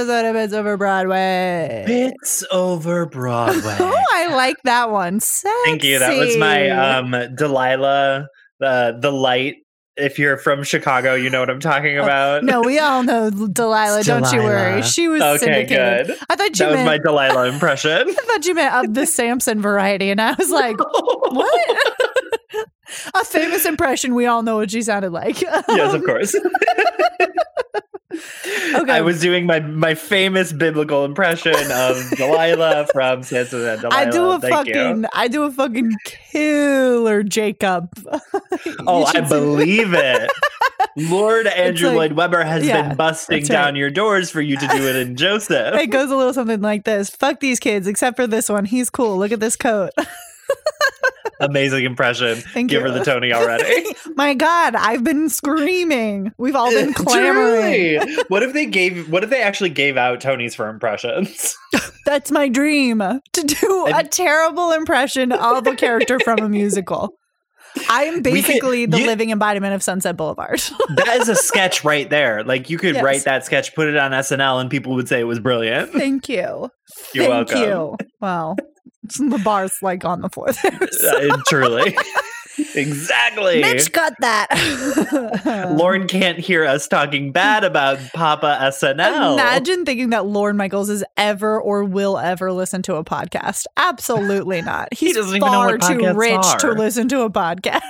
episode of Bits Over Broadway. Bits Over Broadway. Oh, I like that one. Sexy. Thank you. That was my Delilah, the light. If you're from Chicago, you know what I'm talking about. No, we all know Delilah. Don't you worry. She was syndicated. Good. I thought that was my Delilah impression. I thought you meant of the Samson variety, and I was like, what? A famous impression. We all know what she sounded like. Yes, of course. Okay. I was doing my famous biblical impression of Delilah from Samson and Delilah. I do a fucking killer Jacob. Oh, I believe it. Lord Andrew Lloyd Webber has been busting down your doors for you to do it in Joseph. It goes a little something like this. Fuck these kids, except for this one. He's cool. Look at this coat. Amazing impression. Thank you. Give her the Tony already. My God, I've been screaming. We've all been clamoring. Truly. What if they actually gave out Tonys for impressions? That's my dream, to do a terrible impression of a character from a musical. I'm basically the living embodiment of Sunset Boulevard. That is a sketch right there. Like, you could write that sketch, put it on SNL, and people would say it was brilliant. Thank you. You're welcome. Wow. The bar's like on the floor there. So. Truly. Exactly. Mitch got that. Lorne can't hear us talking bad about Papa SNL. Imagine thinking that Lorne Michaels has ever or will ever listen to a podcast. Absolutely not. He's far too rich to listen to a podcast.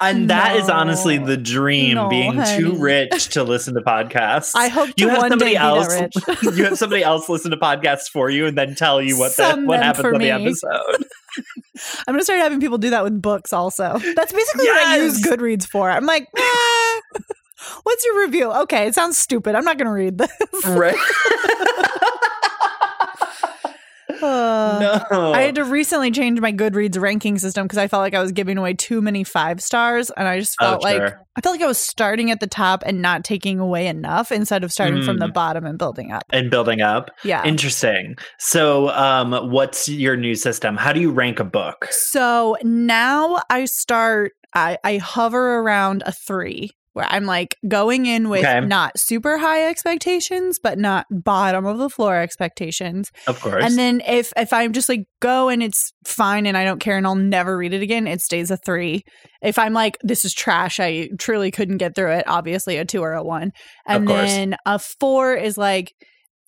And that is honestly the dream, being too rich to listen to podcasts. I hope you have somebody else. You have somebody else listen to podcasts for you and then tell you what happens on the episode. I'm going to start having people do that with books also. That's basically what I use Goodreads for. I'm like, what's your review? Okay, it sounds stupid. I'm not going to read this. Right. No. I had to recently change my Goodreads ranking system because I felt like I was giving away too many 5 stars, and I just felt I felt like I was starting at the top and not taking away enough instead of starting from the bottom and building up. Yeah. Interesting. So what's your new system? How do you rank a book? So now I hover around a 3. Where I'm like going in with not super high expectations, but not bottom of the floor expectations. Of course. And then if I'm just like go and it's fine and I don't care and I'll never read it again, it stays a 3. If I'm like, this is trash, I truly couldn't get through it, obviously a 2 or a 1. And then a 4 is like,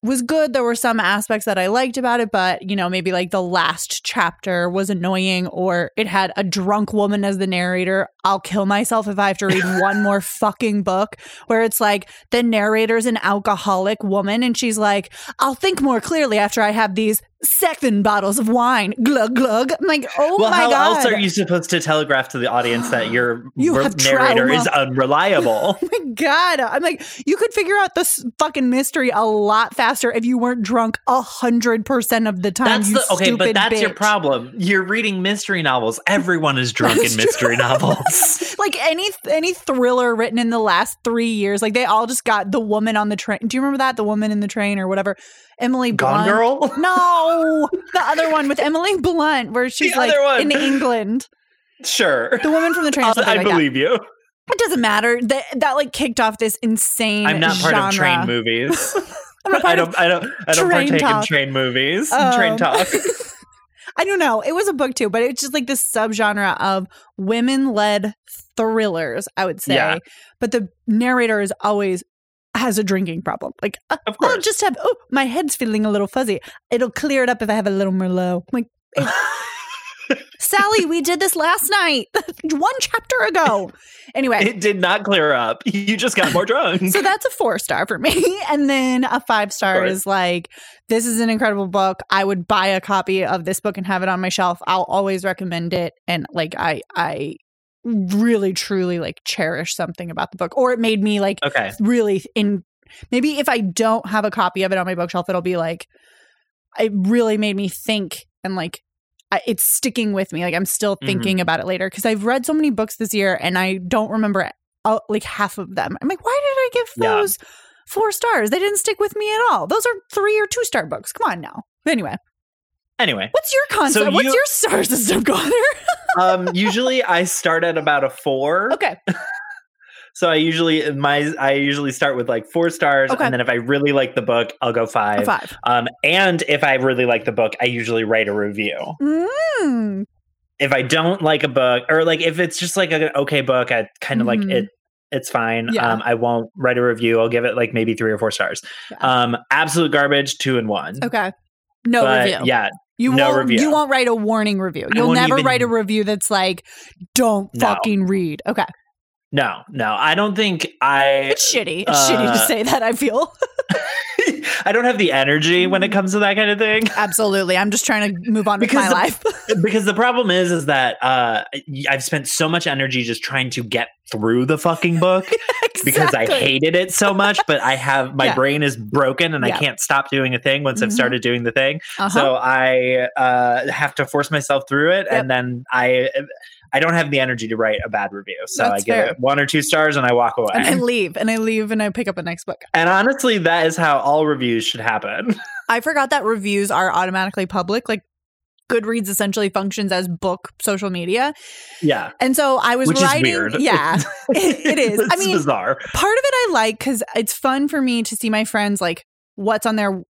was good. There were some aspects that I liked about it, but you know, maybe like the last chapter was annoying, or it had a drunk woman as the narrator. I'll kill myself if I have to read one more fucking book where it's like the narrator's an alcoholic woman and she's like, I'll think more clearly after I have these 7 bottles of wine. Glug glug. I'm like, my God. How else are you supposed to telegraph to the audience that your narrator is unreliable? Oh my God. I'm like, you could figure out this fucking mystery a lot faster if you weren't drunk 100% of the time. That's your problem. You're reading mystery novels. Everyone is drunk in mystery novels. Like any thriller written in the last 3 years, like they all just got the woman on the train. Do you remember that? The woman in the train or whatever. Emily Blunt. Gone Girl? No, the other one with Emily Blunt, where she's like in England. Sure, the woman from the train. I believe you. It doesn't matter that like kicked off this insane. I'm not part of train movies. I'm not part of. I don't partake in train movies. Train talk. I don't know. It was a book too, but it's just like this subgenre of women-led thrillers. I would say, but the narrator is always. Has a drinking problem. Like, of course. I'll just have, my head's feeling a little fuzzy. It'll clear it up if I have a little Merlot. I'm like, Sally, we did this last night, 1 chapter ago. Anyway. It did not clear up. You just got more drunk. So that's a 4-star for me. And then a 5-star is like, this is an incredible book. I would buy a copy of this book and have it on my shelf. I'll always recommend it. And like, I really truly like cherish something about the book, or it made me like really in. Maybe if I don't have a copy of it on my bookshelf, it'll be like it really made me think, and like it's sticking with me. Like I'm still thinking about it later, because I've read so many books this year and I don't remember like half of them. I'm like, why did I give those 4 stars? They didn't stick with me at all. Those are 3 or 2-star books. Come on now. But anyway, what's your concept? So what's your star system, Connor? Usually I start at about a 4. Okay. So I usually start with like 4 stars, okay. And then if I really like the book, I'll go 5. And if I really like the book, I usually write a review. Mm. If I don't like a book, or like if it's just like an okay book, I kind of like it. It's fine. Yeah. I won't write a review. I'll give it like maybe 3 or 4 stars. Yeah. Absolute garbage, 2 and 1. Okay. No review. Yeah. You won't write a warning review. You'll never write a review that's like, don't fucking read. Okay. No. I don't think It's shitty. It's shitty to say that, I feel. I don't have the energy when it comes to that kind of thing. Absolutely. I'm just trying to move on with my life. Because the problem is that I've spent so much energy just trying to get through the fucking book because I hated it so much, but I have my brain is broken and I can't stop doing a thing once I've started doing the thing. Uh-huh. So I have to force myself through it. Yep. And then I don't have the energy to write a bad review. So I give it 1 or 2 stars and I walk away. And I leave and I pick up the next book. And honestly, that is how all reviews should happen. I forgot that reviews are automatically public. Like Goodreads essentially functions as book social media. Yeah. And so I was writing. Is weird. Yeah, it is. It's bizarre. Part of it I like because it's fun for me to see my friends like what's on their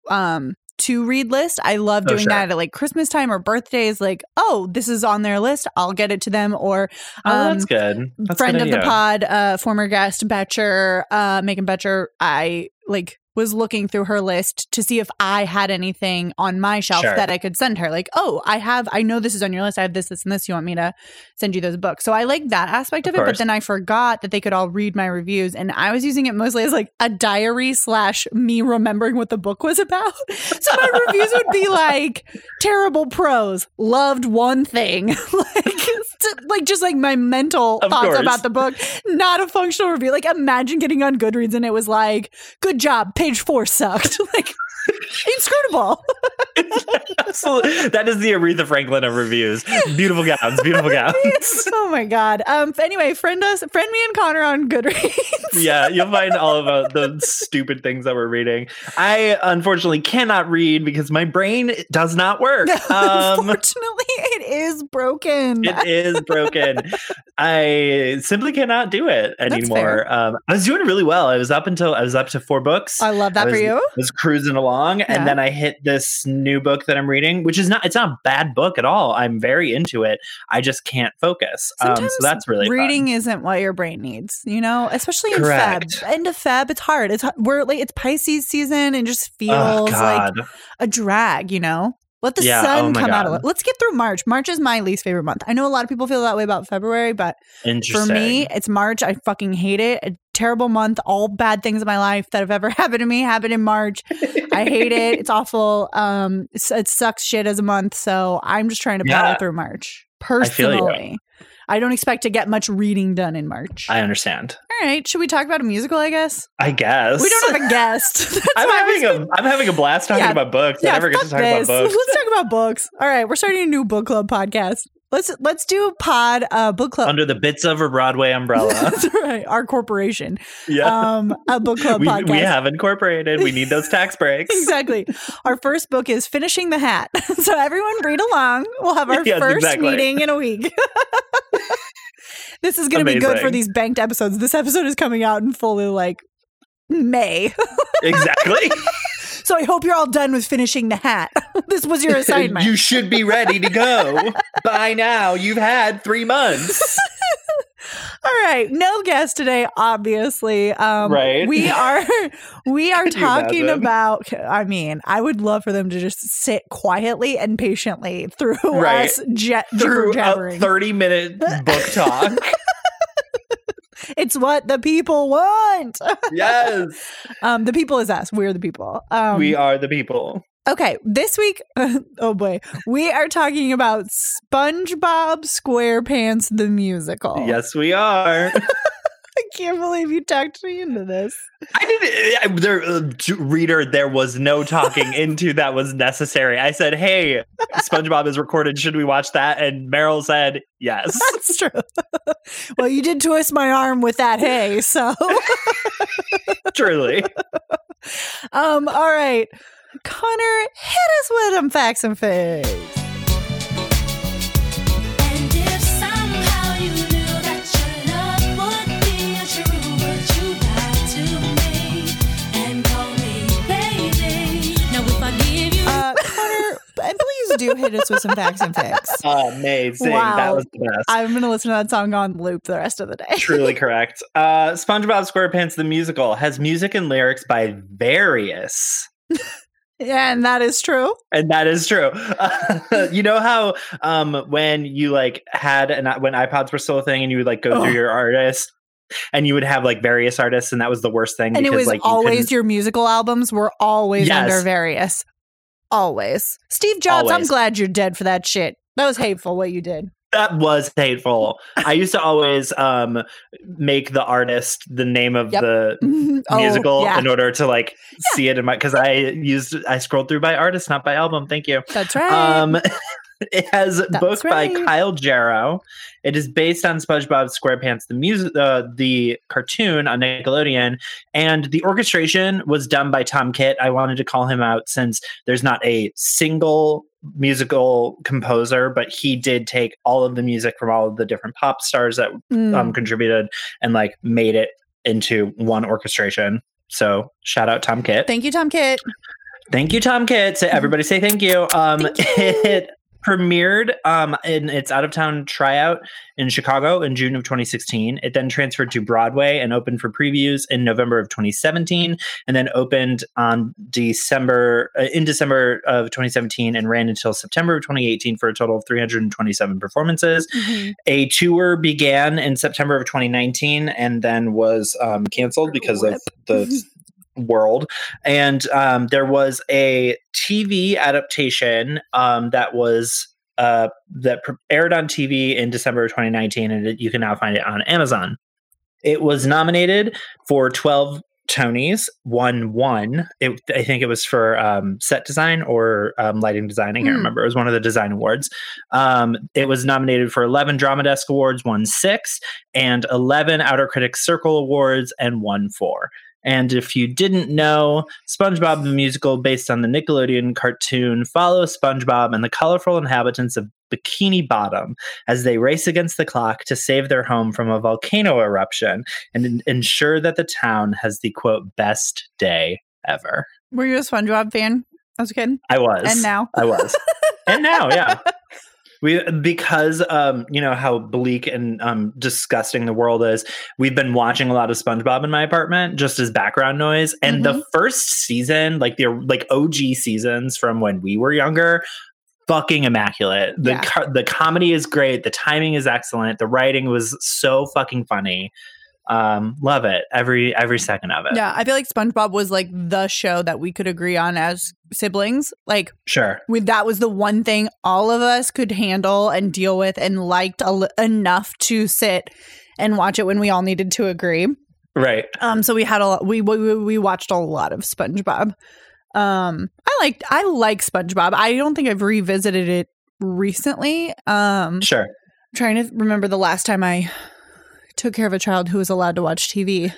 to read list. I love doing that at like Christmas time or birthdays. Like, oh, this is on their list. I'll get it to them. Or that's good. That's friend good of the pod, former guest Betcher, Megan Betcher. I like was looking through her list to see if I had anything on my shelf that I could send her. Like, oh, I know this is on your list. I have this, and this. You want me to send you those books? So I like that aspect of it, but then I forgot that they could all read my reviews. And I was using it mostly as like a diary / me remembering what the book was about. So my reviews would be like terrible prose, loved one thing, like my mental thoughts about the book, not a functional review. Like imagine getting on Goodreads and it was like, good job, page 4 sucked. Like inscrutable. Absolutely. That is the Aretha Franklin of reviews. Beautiful gowns, beautiful gowns. Oh my God. Anyway, friend me and Connor on Goodreads. Yeah, you'll find all about the stupid things that we're reading. I unfortunately cannot read because my brain does not work. Unfortunately, it is broken. It is broken. I simply cannot do it anymore. I was doing really well. I was up to 4 books. I love that for you. I was cruising along, and then I hit this new book that I'm reading, which it's not a bad book at all. I'm very into it. I just can't focus. So that's really reading fun. Isn't what your brain needs, you know, especially in Feb. End of Feb, it's hard. It's Pisces season and just feels like a drag, you know. Let the sun come out of it. Let's get through March. March is my least favorite month. I know a lot of people feel that way about February, but for me, it's March. I fucking hate it. A terrible month. All bad things in my life that have ever happened to me happened in March. I hate it. It's awful. It sucks shit as a month. So I'm just trying to power through March. Personally, I don't expect to get much reading done in March. I understand. All right. Should we talk about a musical, I guess? We don't have a guest. I'm having a blast talking about books. I never get to talk about books. Let's talk about books. All right. We're starting a new book club podcast. Let's do a pod book club. Under the Bits Over Broadway umbrella. That's right. Our corporation. Yeah. A book club podcast. We have incorporated. We need those tax breaks. Exactly. Our first book is Finishing the Hat. So everyone read along. We'll have our first meeting in a week. This is going to be good for these banked episodes. This episode is coming out in fully like May. Exactly. So I hope you're all done with Finishing the Hat. This was your assignment. You should be ready to go. By now, you've had 3 months. All right. No guest today, obviously. Right. We are talking about, I mean, I would love for them to just sit quietly and patiently through us through a 30-minute book talk. It's what the people want. Yes. The people is us. We're the people. We are the people. Okay. This week, oh boy, we are talking about SpongeBob SquarePants, the musical. Yes, we are. I can't believe you talked me into this. I didn't. Reader, there was no talking into that was necessary. I said, hey, SpongeBob is recorded. Should we watch that? And Meryl said, yes. That's true. Well, you did twist my arm with that hey, so. Truly. All right. Connor, hit us with them facts and figs. And if somehow you knew that your love would be a true do hit us with some facts and picks. Oh, amazing. Wow. That was the best. I'm going to listen to that song on loop the rest of the day. Truly correct. SpongeBob SquarePants the musical has music and lyrics by various... Yeah, and that is true. And that is true. You know how when you like had when iPods were still a thing and you would like go through your artists and you would have like various artists, and that was the worst thing. And because, it was like, always your musical albums were always under various. Always. Steve Jobs, always. I'm glad you're dead for that shit. That was hateful what you did. That was hateful. I used to always make the artist the name of the musical in order to like see it in my, because I scrolled through by artist, not by album. Thank you. That's right. It has books by Kyle Jarrow. It is based on SpongeBob SquarePants, the music, the cartoon on Nickelodeon, and the orchestration was done by Tom Kitt. I wanted to call him out since there's not a single musical composer, but he did take all of the music from all of the different pop stars that contributed and like made it into one orchestration. So shout out Tom Kitt. Thank you, Tom Kitt. Thank you, Tom Kitt. So everybody say thank you. Thank you. It premiered in its out-of-town tryout in Chicago in June of 2016. It then transferred to Broadway and opened for previews in November of 2017, and then opened on December of 2017 and ran until September of 2018 for a total of 327 performances. Mm-hmm. A tour began in September of 2019 and then was canceled because of the world, and there was a TV adaptation that was aired on TV in December of 2019, and you can now find it on Amazon. It was nominated for 12 Tonys, won one. I think it was for set design or lighting design. I can't remember. It was one of the design awards. It was nominated for 11 Drama Desk Awards, won 6, and 11 Outer Critics Circle Awards, and won 4. And if you didn't know, SpongeBob the Musical, based on the Nickelodeon cartoon, follows SpongeBob and the colorful inhabitants of Bikini Bottom as they race against the clock to save their home from a volcano eruption and ensure that the town has the, quote, best day ever. Were you a SpongeBob fan as a kid? I was. And now? I was. And now, yeah. Because you know how bleak and disgusting the world is, we've been watching a lot of SpongeBob in my apartment just as background noise. And the first season, like the OG seasons from when we were younger, fucking immaculate. The comedy is great. The timing is excellent. The writing was so fucking funny. Love it. Every second of it. Yeah, I feel like SpongeBob was like the show that we could agree on as siblings. Like, sure, that was the one thing all of us could handle and deal with and liked enough to sit and watch it when we all needed to agree. Right. So we had a lot. We watched a lot of SpongeBob. I like SpongeBob. I don't think I've revisited it recently. Sure. I'm trying to remember the last time I took care of a child who was allowed to watch TV.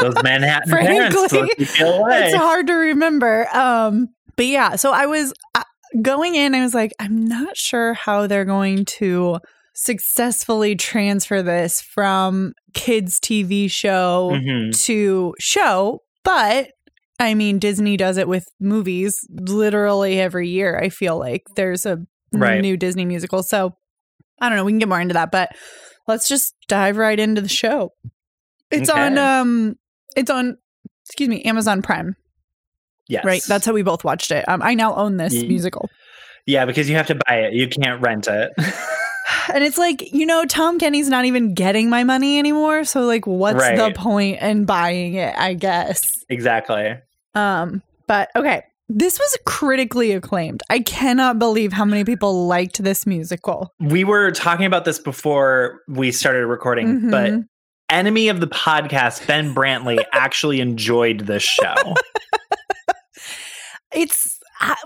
Those Manhattan parents took you away. It's hard to remember. But yeah, so I was going in, I was like, I'm not sure how they're going to successfully transfer this from kids TV show to show. But I mean, Disney does it with movies literally every year. I feel like there's a new Disney musical. So I don't know. We can get more into that, but let's just dive right into the show. It's on, Amazon Prime. Yes. Right. That's how we both watched it. I now own this musical. Yeah. Because you have to buy it. You can't rent it. And it's like, you know, Tom Kenny's not even getting my money anymore. So like, what's the point in buying it, I guess. Exactly. But okay. This was critically acclaimed. I cannot believe how many people liked this musical. We were talking about this before we started recording, but enemy of the podcast, Ben Brantley, actually enjoyed this show. It's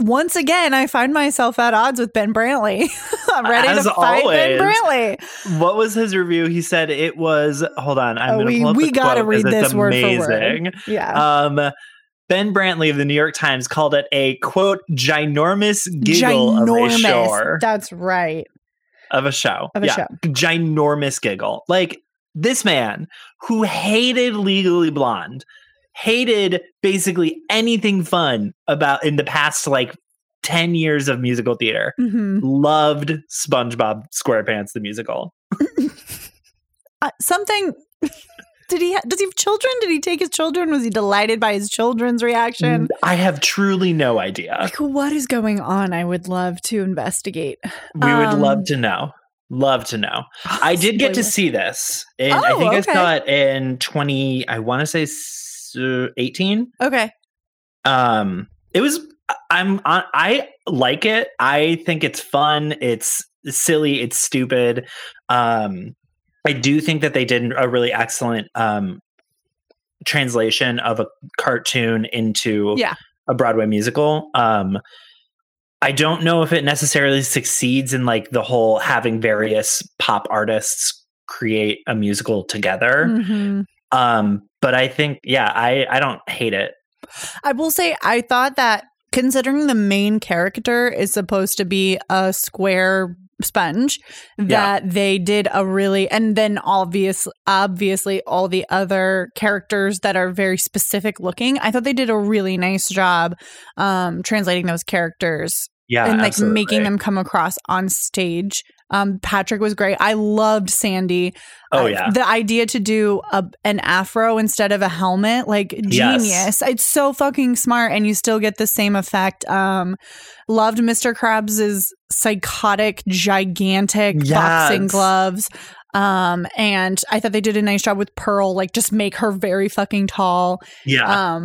once again, I find myself at odds with Ben Brantley. I'm ready to fight Ben Brantley. What was his review? He said it was, hold on, I'm going to pull up the quote. We got to read this word for word. Yeah. Ben Brantley of the New York Times called it a, quote, ginormous giggle of a show. That's right. Of a show. Of a show. Ginormous giggle. Like, this man who hated Legally Blonde, hated basically anything fun about in the past, like, 10 years of musical theater. Mm-hmm. Loved SpongeBob SquarePants, the musical. Does he have children? Did he take his children? Was he delighted by his children's reaction? I have truly no idea. Like, what is going on? I would love to investigate. We would love to know. Love to know. I did get to see this. I saw it in 18. Okay. It was, I like it. I think it's fun. It's silly. It's stupid. I do think that they did a really excellent translation of a cartoon into a Broadway musical. I don't know if it necessarily succeeds in like the whole having various pop artists create a musical together. Mm-hmm. But I think, I don't hate it. I will say I thought that considering the main character is supposed to be a square sponge, that they did a really, and then obviously all the other characters that are very specific looking, I thought they did a really nice job translating those characters and like making them come across on stage. Patrick was great. I loved Sandy. The idea to do an afro instead of a helmet, like genius. Yes. It's so fucking smart, and you still get the same effect. Loved Mr. Krabs's psychotic, gigantic boxing gloves. And I thought they did a nice job with Pearl, like just make her very fucking tall. Yeah.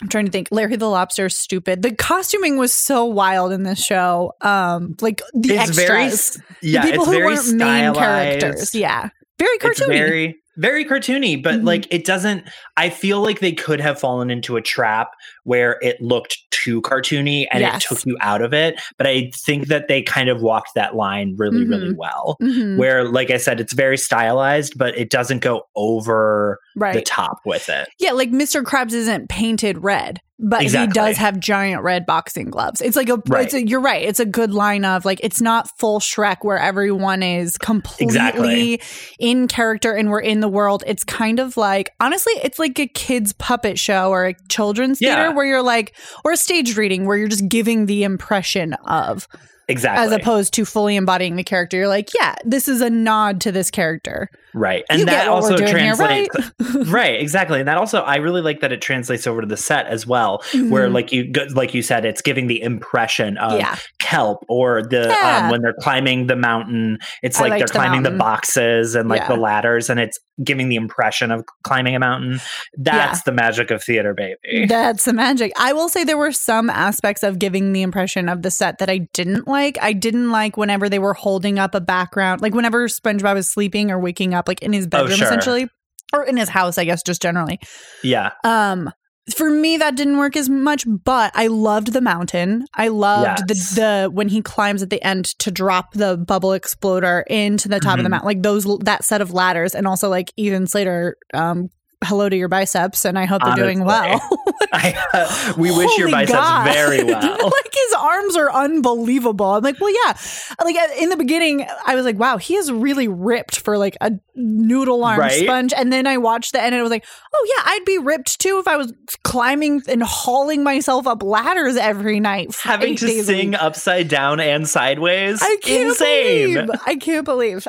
I'm trying to think. Larry the Lobster is stupid. The costuming was so wild in this show. Like the extras. The people who weren't main characters. Yeah. Very cartoony. It's very, very cartoony, but like it doesn't. I feel like they could have fallen into a trap where it looked too cartoony and it took you out of it. But I think that they kind of walked that line really, really well. Mm-hmm. Where, like I said, it's very stylized, but it doesn't go over the top with it. Yeah, like Mr. Krabs isn't painted red, but he does have giant red boxing gloves. It's like you're right. It's a good line of like, it's not full Shrek where everyone is completely in character and we're in the world. It's kind of like, honestly, it's like a kid's puppet show or a children's theater where you're like, or a stage reading where you're just giving the impression of. Exactly. As opposed to fully embodying the character. You're like, yeah, this is a nod to this character. Right. And that also translates. Here, right? Right. Exactly. And that also, I really like that it translates over to the set as well, where like you said, it's giving the impression of kelp or the, when they're climbing the mountain, it's like they're climbing the boxes and like the ladders, and it's giving the impression of climbing a mountain. That's the magic of theater, baby. That's the magic. I will say there were some aspects of giving the impression of the set that I didn't like. I didn't like whenever they were holding up a background, like whenever SpongeBob is sleeping or waking up, like in his bedroom essentially, or in his house, I guess, just generally. Yeah. For me, that didn't work as much, but I loved the mountain. I loved the when he climbs at the end to drop the bubble exploder into the top of the mountain, like that set of ladders, and also like Ethan Slater. Hello to your biceps, and I hope they're doing well. We wish your biceps very well. Like his arms are unbelievable. I'm like, well, yeah. Like in the beginning, I was like, wow, he is really ripped for like a noodle arm sponge. And then I watched the end, and I was like, oh yeah, I'd be ripped too if I was climbing and hauling myself up ladders every night, having to sing upside down and sideways. I can't believe.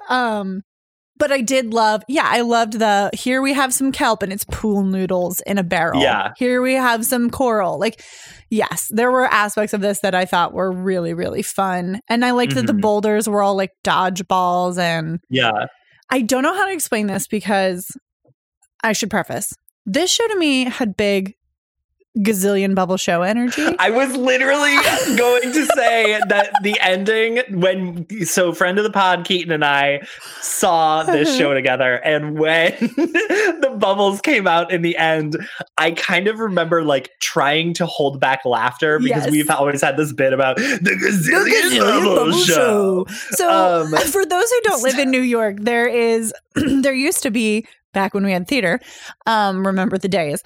But I did love, I loved the, here we have some kelp and it's pool noodles in a barrel. Yeah. Here we have some coral. Like, yes, there were aspects of this that I thought were really, really fun. And I liked that the boulders were all like dodgeballs. And I don't know how to explain this, because I should preface, this show to me had big gazillion bubble show energy. I was literally going to say that the ending when friend of the pod Keaton and I saw this show together, and when the bubbles came out in the end, I kind of remember like trying to hold back laughter, because we've always had this bit about the gazillion bubble show. So for those who don't live in New York, there used to be, back when we had theater, remember the days,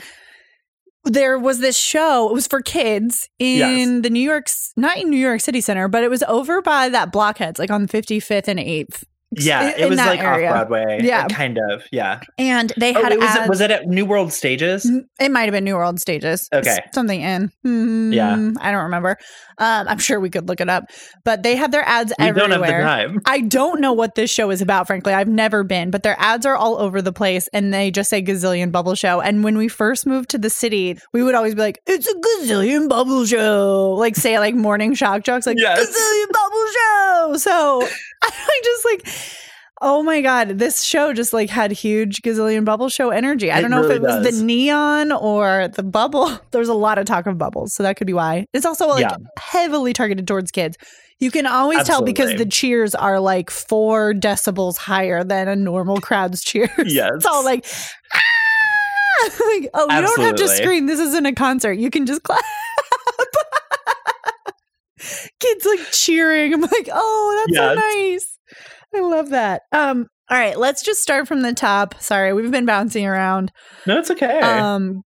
there was this show, it was for kids in the New York, not in New York City Center, but it was over by that Blockheads, like on 55th and 8th. Yeah, it was like off Broadway. Yeah, kind of. Yeah, and they had. Was it at New World Stages? It might have been New World Stages. Okay, something in. Yeah, I don't remember. I'm sure we could look it up. But they have their ads everywhere. We don't have the time. I don't know what this show is about. Frankly, I've never been. But their ads are all over the place, and they just say "gazillion bubble show." And when we first moved to the city, we would always be like, "It's a gazillion bubble show." Like say like morning shock jocks, like yes. Gazillion bubble show. So I just like. Oh my God, this show just like had huge gazillion bubble show energy. I don't know if it was the neon or the bubble. There's a lot of talk of bubbles, so that could be why. It's also like heavily targeted towards kids. You can always tell because the cheers are like 4 decibels higher than a normal crowd's cheers. Yes. It's all like, ah! Like, oh, you don't have to scream. This isn't a concert. You can just clap. Kids like cheering. I'm like, oh, that's so nice. I love that. All right, let's just start from the top. Sorry, we've been bouncing around. No, it's okay.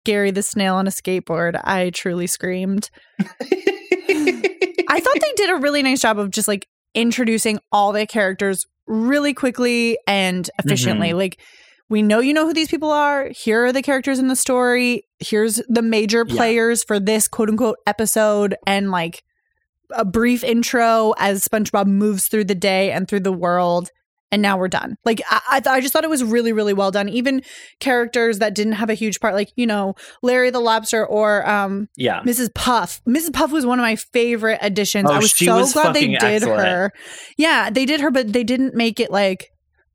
Gary the snail on a skateboard. I truly screamed. I thought they did a really nice job of just like introducing all the characters really quickly and efficiently. Mm-hmm. Like, we know you know who these people are. Here are the characters in the story. Here's the major players for this quote unquote episode. And like, a brief intro as SpongeBob moves through the day and through the world, and now we're done. Like, I just thought it was really, really well done. Even characters that didn't have a huge part, like, you know, Larry the Lobster or Mrs. Puff. Mrs. Puff was one of my favorite additions. Oh, I was so glad they did her. Yeah, they did her, but they didn't make it like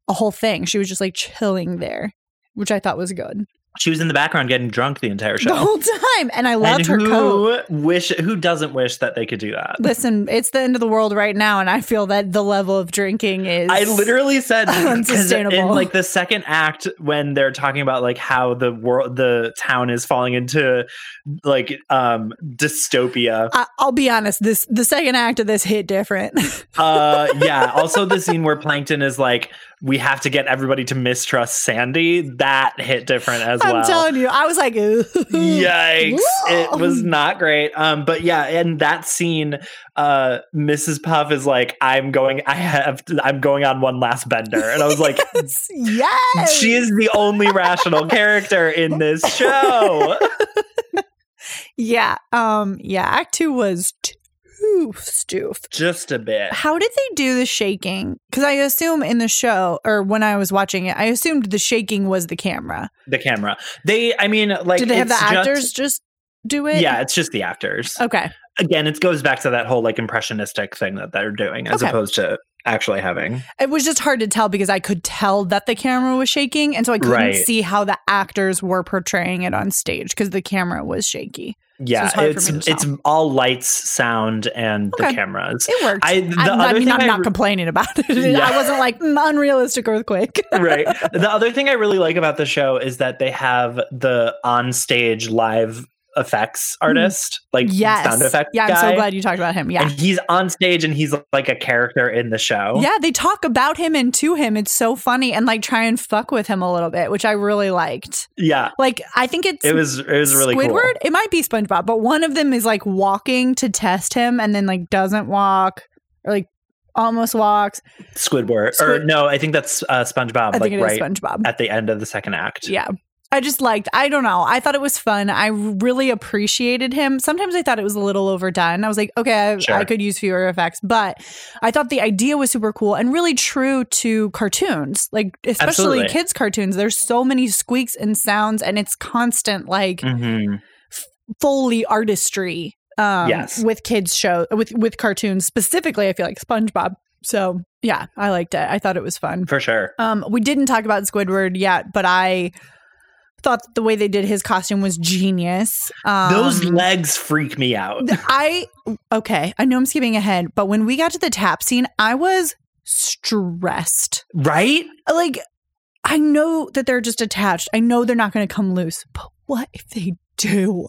a whole thing. She was just like chilling there, which I thought was good. She was in the background getting drunk the entire show. The whole time. And I loved her coat. Who doesn't wish that they could do that? Listen, it's the end of the world right now, and I feel that the level of drinking is I literally said unsustainable. In like the second act when they're talking about like how the town is falling into like dystopia. I'll be honest, the second act of this hit different. Yeah. Also the scene where Plankton is like, we have to get everybody to mistrust Sandy. That hit different as well. I'm telling you, I was like, ooh. Yikes. It was not great. But yeah, in that scene, Mrs. Puff is like, I'm going on one last bender. And I was like, yes, she is the only rational character in this show. Yeah. Yeah. Act 2 was stoof. Just a bit. How did they do the shaking? Because I assume in the show, or when I was watching it, I assumed the shaking was the camera. The camera. Did they have the actors just do it? Yeah, it's just the actors. Okay. Again, it goes back to that whole like impressionistic thing that they're doing as opposed to actually having. It was just hard to tell because I could tell that the camera was shaking, and so I couldn't see how the actors were portraying it on stage because the camera was shaky. Yeah, so it's all lights, sound, and the cameras. It worked. I'm not complaining about it. Yeah. I wasn't like unrealistic earthquake. Right. The other thing I really like about the show is that they have the on-stage live effects artist, sound effects guy. I'm so glad you talked about him. Yeah, and he's on stage and he's like a character in the show. Yeah, they talk about him and to him. It's so funny, and like try and fuck with him a little bit, which I really liked. Yeah, like I think it was really Squidward. Cool. It might be SpongeBob, but one of them is like walking to test him, and then like doesn't walk or like almost walks. Squidward, or no, I think that's SpongeBob. I think it is SpongeBob at the end of the second act. Yeah. I just liked, I don't know. I thought it was fun. I really appreciated him. Sometimes I thought it was a little overdone. I was like, okay, sure. I could use fewer effects, but I thought the idea was super cool and really true to cartoons, like especially kids' cartoons. There's so many squeaks and sounds, and it's constant, like Foley artistry with kids' shows, with cartoons specifically. I feel like SpongeBob. So yeah, I liked it. I thought it was fun for sure. We didn't talk about Squidward yet, but I thought the way they did his costume was genius. Those legs freak me out. I know I'm skipping ahead, but when we got to the tap scene, I was stressed. Right? Like, I know that they're just attached. I know they're not going to come loose, but what if they do?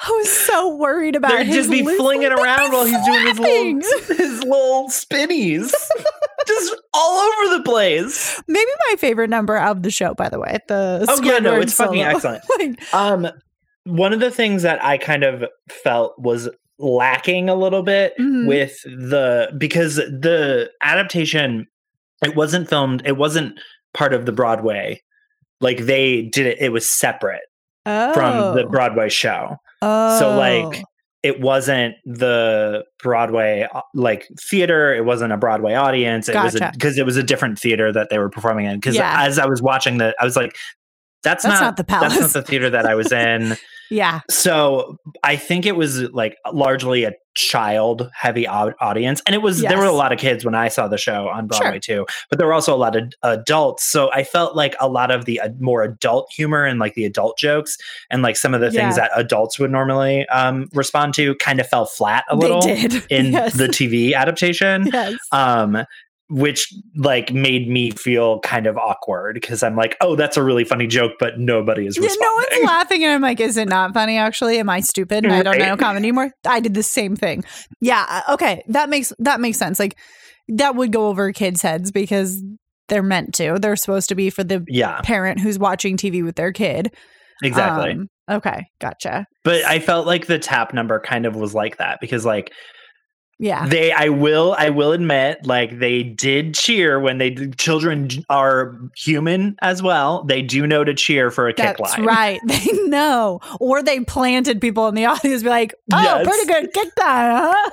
I was so worried about it. They'd just be flinging around while he's doing his little spinnies. Just all over the place. Maybe my favorite number of the show, by the way. It's solo. Fucking excellent. Like, one of the things that I kind of felt was lacking a little bit because the adaptation It wasn't filmed. It wasn't part of the Broadway. Like, they did it. It was separate from the Broadway show. Oh. So, like, it wasn't the Broadway, like, theater. It wasn't a Broadway audience. It was because it was a different theater that they were performing in. Because as I was watching I was like, that's not the Palace. That's not the theater that I was in. Yeah. So I think it was like largely a child heavy audience. And it was, there were a lot of kids when I saw the show on Broadway too, but there were also a lot of adults. So I felt like a lot of the more adult humor and like the adult jokes and like some of the things that adults would normally respond to kind of fell flat a little in the TV adaptation. Which like made me feel kind of awkward because I'm like, oh, that's a really funny joke, but nobody is responding. No one's laughing, and I'm like, is it not funny? Actually, am I stupid? Right. I don't know comedy anymore. I did the same thing. Yeah, okay, that makes sense. Like that would go over kids' heads because they're meant to. They're supposed to be for the parent who's watching TV with their kid. Exactly. Okay, gotcha. But I felt like the tap number kind of was like that because like. Yeah, I will admit, like they did cheer when children are human as well. They do know to cheer for a kick line. That's right. They know, or they planted people in the audience, be like, "Oh, pretty good kick line, huh?"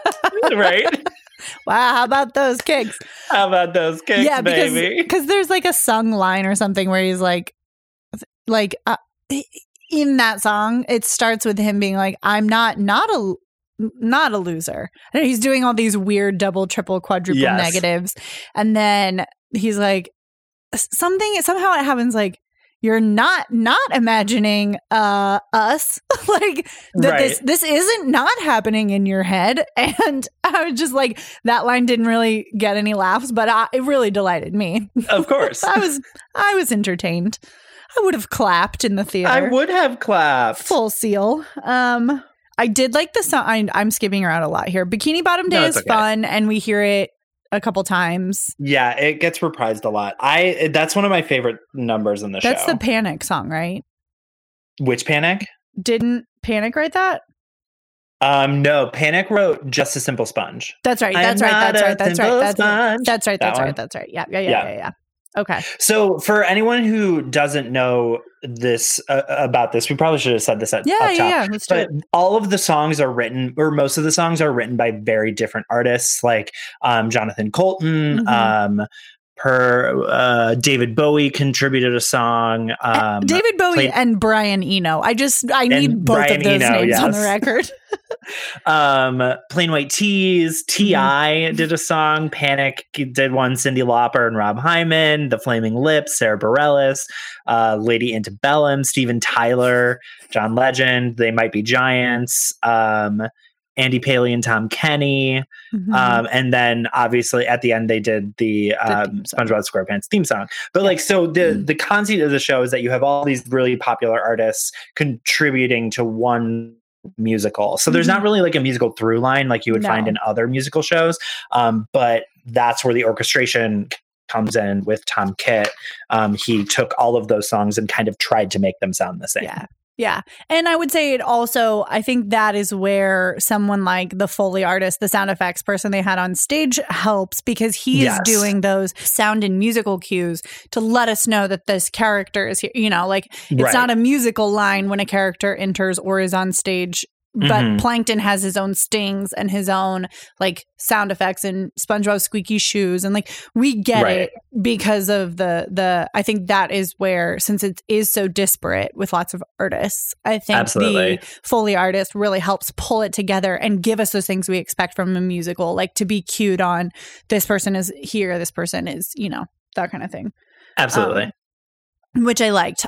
Right. Wow, how about those kicks? How about those kicks, baby? Because there's like a sung line or something where he's like in that song, it starts with him being like, "I'm not a loser." And he's doing all these weird double, triple, quadruple negatives. And then he's like, somehow it happens like, you're not imagining us. Like that this isn't not happening in your head. And I was just like, that line didn't really get any laughs, but it really delighted me. Of course. I was entertained. I would have clapped in the theater. I would have clapped. Full seal. I did like the song. I'm skipping around a lot here. Bikini Bottom Day is fun, and we hear it a couple times. Yeah, it gets reprised a lot. That's one of my favorite numbers in the show. That's the Panic song, right? Which Panic? Didn't Panic write that? No, Panic wrote Just a Simple Sponge. That's right. That's right. Yeah. Okay. So for anyone who doesn't know this about this, we probably should have said this up top. But all of the songs are written, or most of the songs are written by very different artists, like Jonathan Colton. Mm-hmm. David Bowie contributed a song. David Bowie and Brian Eno. I need both Brian of those Eno, names on the record. Plain White Tees, T.I. did a song. Panic did one. Cyndi Lauper and Rob Hyman. The Flaming Lips, Sarah Bareilles, Lady Antebellum, Steven Tyler, John Legend. They Might Be Giants. Andy Paley and Tom Kenny. Mm-hmm. And then obviously at the end they did the SpongeBob SquarePants theme song. But like, so the conceit of the show is that you have all these really popular artists contributing to one musical. So there's not really like a musical through line like you would find in other musical shows. But that's where the orchestration comes in with Tom Kitt. He took all of those songs and kind of tried to make them sound the same. Yeah. And I would say it also, I think that is where someone like the Foley artist, the sound effects person they had on stage helps, because he is doing those sound and musical cues to let us know that this character is here. You know, like it's not a musical line when a character enters or is on stage. But Plankton has his own stings and his own like sound effects, and SpongeBob's squeaky shoes, and like we get it because of the. I think that is where, since it is so disparate with lots of artists, I think the Foley artist really helps pull it together and give us those things we expect from a musical, like to be cued on. This person is here. This person is, you know, that kind of thing. Absolutely, which I liked.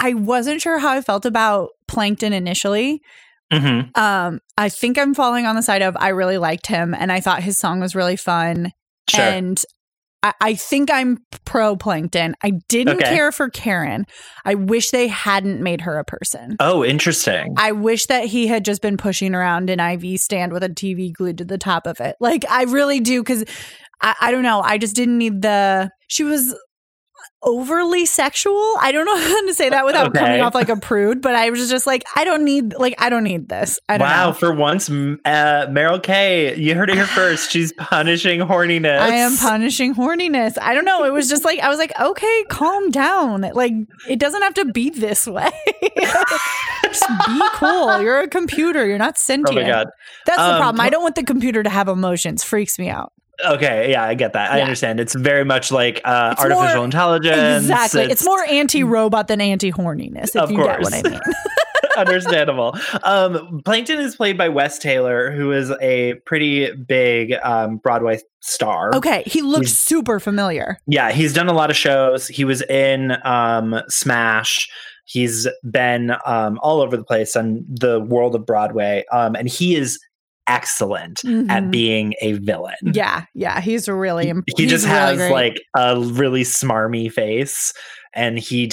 I wasn't sure how I felt about Plankton initially. Mm-hmm. I think I'm falling on the side of I really liked him, and I thought his song was really fun. Sure. And I think I'm pro Plankton. I didn't care for Karen. I wish they hadn't made her a person. Oh, interesting. I wish that he had just been pushing around an IV stand with a TV glued to the top of it. Like, I really do, because I don't know. I just didn't need she was overly sexual. I don't know how to say that without coming off like a prude, but I was just like, I don't need this. I don't know. For once, Meryl Kay, you heard it here first. She's punishing horniness. I am punishing horniness. I don't know. It was just like, I was like, okay, calm down. Like, it doesn't have to be this way. Just be cool. You're a computer. You're not sentient. Oh my God. That's the problem. I don't want the computer to have emotions. Freaks me out. Okay, yeah, I get that. I understand. It's very much like artificial intelligence. Exactly. It's more anti-robot than anti-horniness, if you get what I mean. Understandable. Plankton is played by Wes Taylor, who is a pretty big Broadway star. Okay, he looks super familiar. Yeah, he's done a lot of shows. He was in Smash. He's been all over the place on the world of Broadway, and he is excellent at being a villain. Yeah. He just has like a really smarmy face, and he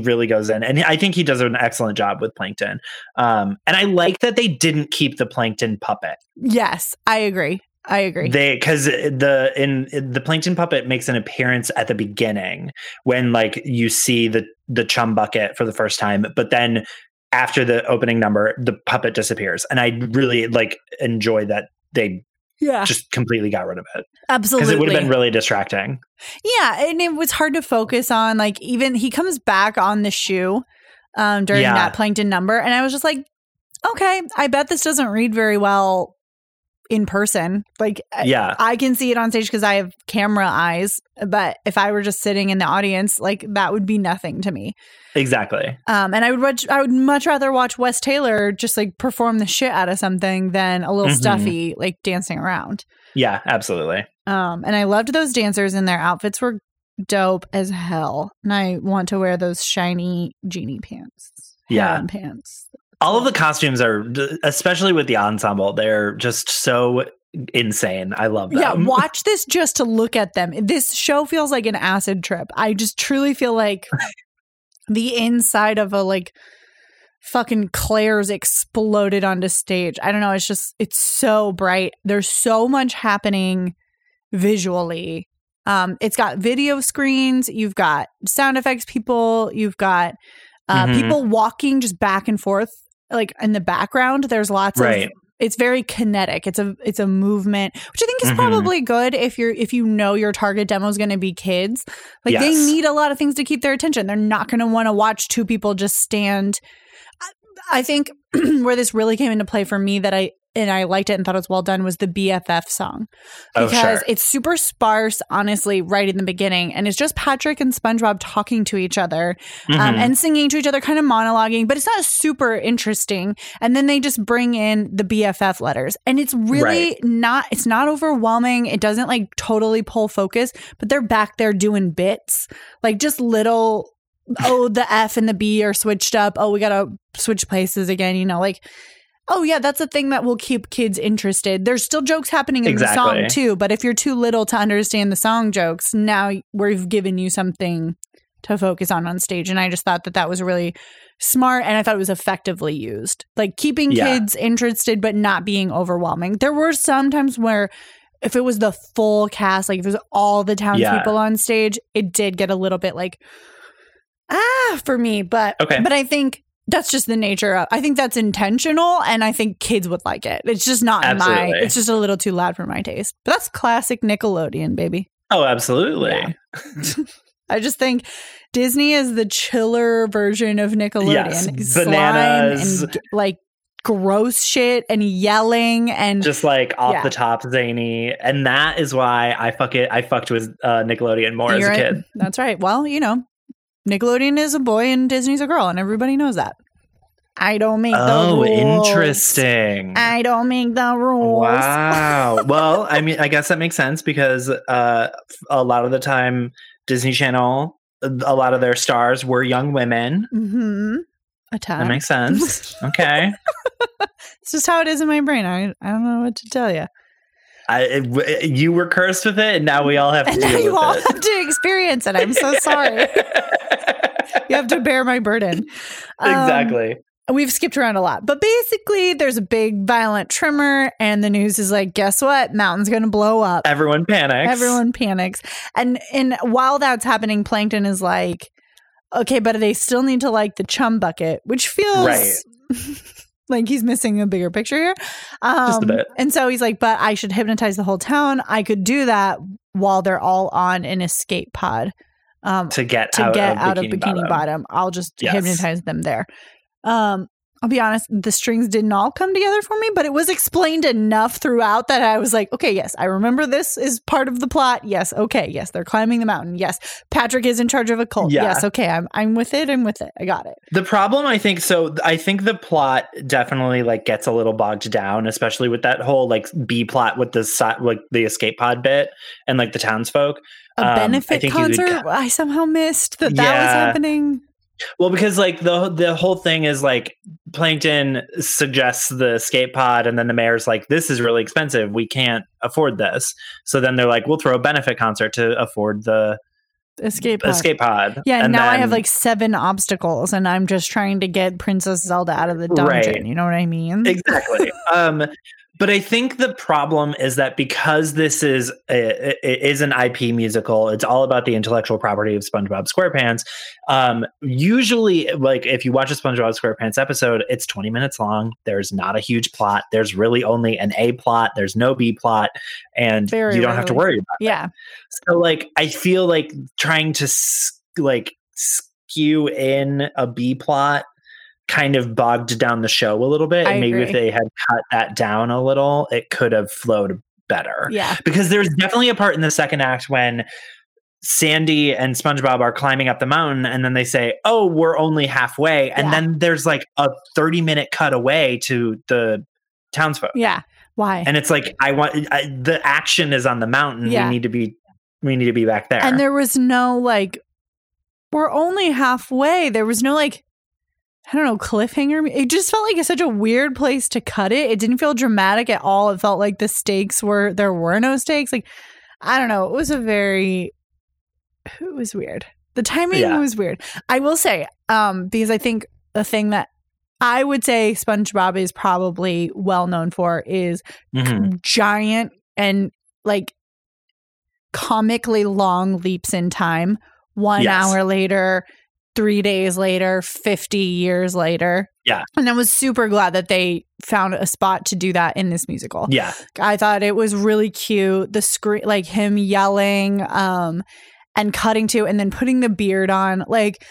really goes in. And I think he does an excellent job with Plankton. And I like that they didn't keep the Plankton puppet. Yes, I agree. Because the Plankton puppet makes an appearance at the beginning when like you see the chum bucket for the first time, but then after the opening number, the puppet disappears. And I really like enjoy that they just completely got rid of it. Absolutely. Because it would have been really distracting. Yeah. And it was hard to focus on. Like, even he comes back on the shoe during that Plankton number. And I was just like, okay, I bet this doesn't read very well in person. Like, I can see it on stage because I have camera eyes. But if I were just sitting in the audience, like, that would be nothing to me. Exactly. And I would much rather watch Wes Taylor just like perform the shit out of something than a little stuffy like dancing around. Yeah, absolutely. And I loved those dancers, and their outfits were dope as hell. And I want to wear those shiny genie pants. Yeah, pants. All of the costumes are, especially with the ensemble, they're just so insane. I love them. Yeah, watch this just to look at them. This show feels like an acid trip. I just truly feel like the inside of a, like, fucking Claire's exploded onto stage. I don't know. It's just, it's so bright. There's so much happening visually. It's got video screens. You've got sound effects people. You've got people walking just back and forth. Like, in the background, there's lots of, it's very kinetic. It's a movement, which I think is probably good if you know your target demo is going to be kids. Like, they need a lot of things to keep their attention. They're not going to want to watch two people just stand. I think where this really came into play for me I liked it and thought it was well done was the BFF song. Because it's super sparse, honestly, right in the beginning. And it's just Patrick and SpongeBob talking to each other and singing to each other, kind of monologuing. But it's not super interesting. And then they just bring in the BFF letters. And it's really not – it's not overwhelming. It doesn't, like, totally pull focus. But they're back there doing bits. Like, just little – oh, the F and the B are switched up. Oh, we got to switch places again. You know, like, oh, yeah, that's a thing that will keep kids interested. There's still jokes happening in the song, too. But if you're too little to understand the song jokes, now we've given you something to focus on stage. And I just thought that was really smart. And I thought it was effectively used. Like, keeping kids interested but not being overwhelming. There were some times where if it was the full cast, like if it was all the townspeople on stage, it did get a little bit like... for me, but I think that's just the nature of. I think that's intentional, and I think kids would like it. It's just not it's just a little too loud for my taste. But that's classic Nickelodeon, baby. Oh, absolutely. Yeah. I just think Disney is the chiller version of Nickelodeon. Yes, bananas and like gross shit and yelling and just like off the top zany, and that is why I fucked with Nickelodeon more as a kid. That's right. Well, you know. Nickelodeon is a boy and Disney's a girl, and everybody knows that. I don't make the rules. Oh, interesting. I don't make the rules. Wow. Well, I mean, I guess that makes sense because a lot of the time, Disney Channel, a lot of their stars were young women. Mm-hmm. A ton. That makes sense. Okay. It's just how it is in my brain. I don't know what to tell you. You were cursed with it, and now we all have to deal with it. You all have to experience it. I'm so sorry. You have to bear my burden. Exactly. We've skipped around a lot, but basically there's a big violent tremor and the news is like, guess what? Mountain's going to blow up. Everyone panics. And while that's happening, Plankton is like, okay, but they still need to like the chum bucket, which feels like he's missing a bigger picture here. Just a bit. And so he's like, but I should hypnotize the whole town. I could do that while they're all on an escape pod to get out of Bikini Bottom. I'll just hypnotize them there. I'll be honest, the strings didn't all come together for me, but it was explained enough throughout that I was like, okay, yes, I remember this is part of the plot. Yes. Okay. Yes. They're climbing the mountain. Yes. Patrick is in charge of a cult. Yeah. Yes. Okay. I'm with it. I got it. The problem, I think, I think the plot definitely like gets a little bogged down, especially with that whole like B plot with the escape pod bit and like the townsfolk. A benefit concert. I somehow missed that was happening. Well, because like the whole thing is like Plankton suggests the escape pod and then the mayor's like, this is really expensive. We can't afford this. So then they're like, we'll throw a benefit concert to afford the escape pod. Yeah. And now I have like 7 obstacles and I'm just trying to get Princess Zelda out of the dungeon. Right. You know what I mean? Exactly. But I think the problem is that because this is an IP musical, it's all about the intellectual property of SpongeBob SquarePants. Usually, like if you watch a SpongeBob SquarePants episode, it's 20 minutes long. There's not a huge plot. There's really only an A plot. There's no B plot, and you don't have to worry about that. So, like, I feel like trying to skew in a B plot kind of bogged down the show a little bit. And maybe if they had cut that down a little, it could have flowed better. Yeah. Because there's definitely a part in the second act when Sandy and SpongeBob are climbing up the mountain and then they say, oh, we're only halfway. And then there's like a 30-minute cut away to the townsfolk. Yeah. Why? And it's like, the action is on the mountain. Yeah. We need to be back there. And there was no like, we're only halfway. There was no like, I don't know, cliffhanger. It just felt like such a weird place to cut it. It didn't feel dramatic at all. It felt like there were no stakes. Like, I don't know. It was weird. The timing was weird. I will say, because I think the thing that I would say SpongeBob is probably well known for is giant and like comically long leaps in time. 1 hour later, 3 days later, 50 years later. Yeah. And I was super glad that they found a spot to do that in this musical. Yeah. I thought it was really cute. The screen, like him yelling and cutting to and then putting the beard on. Like,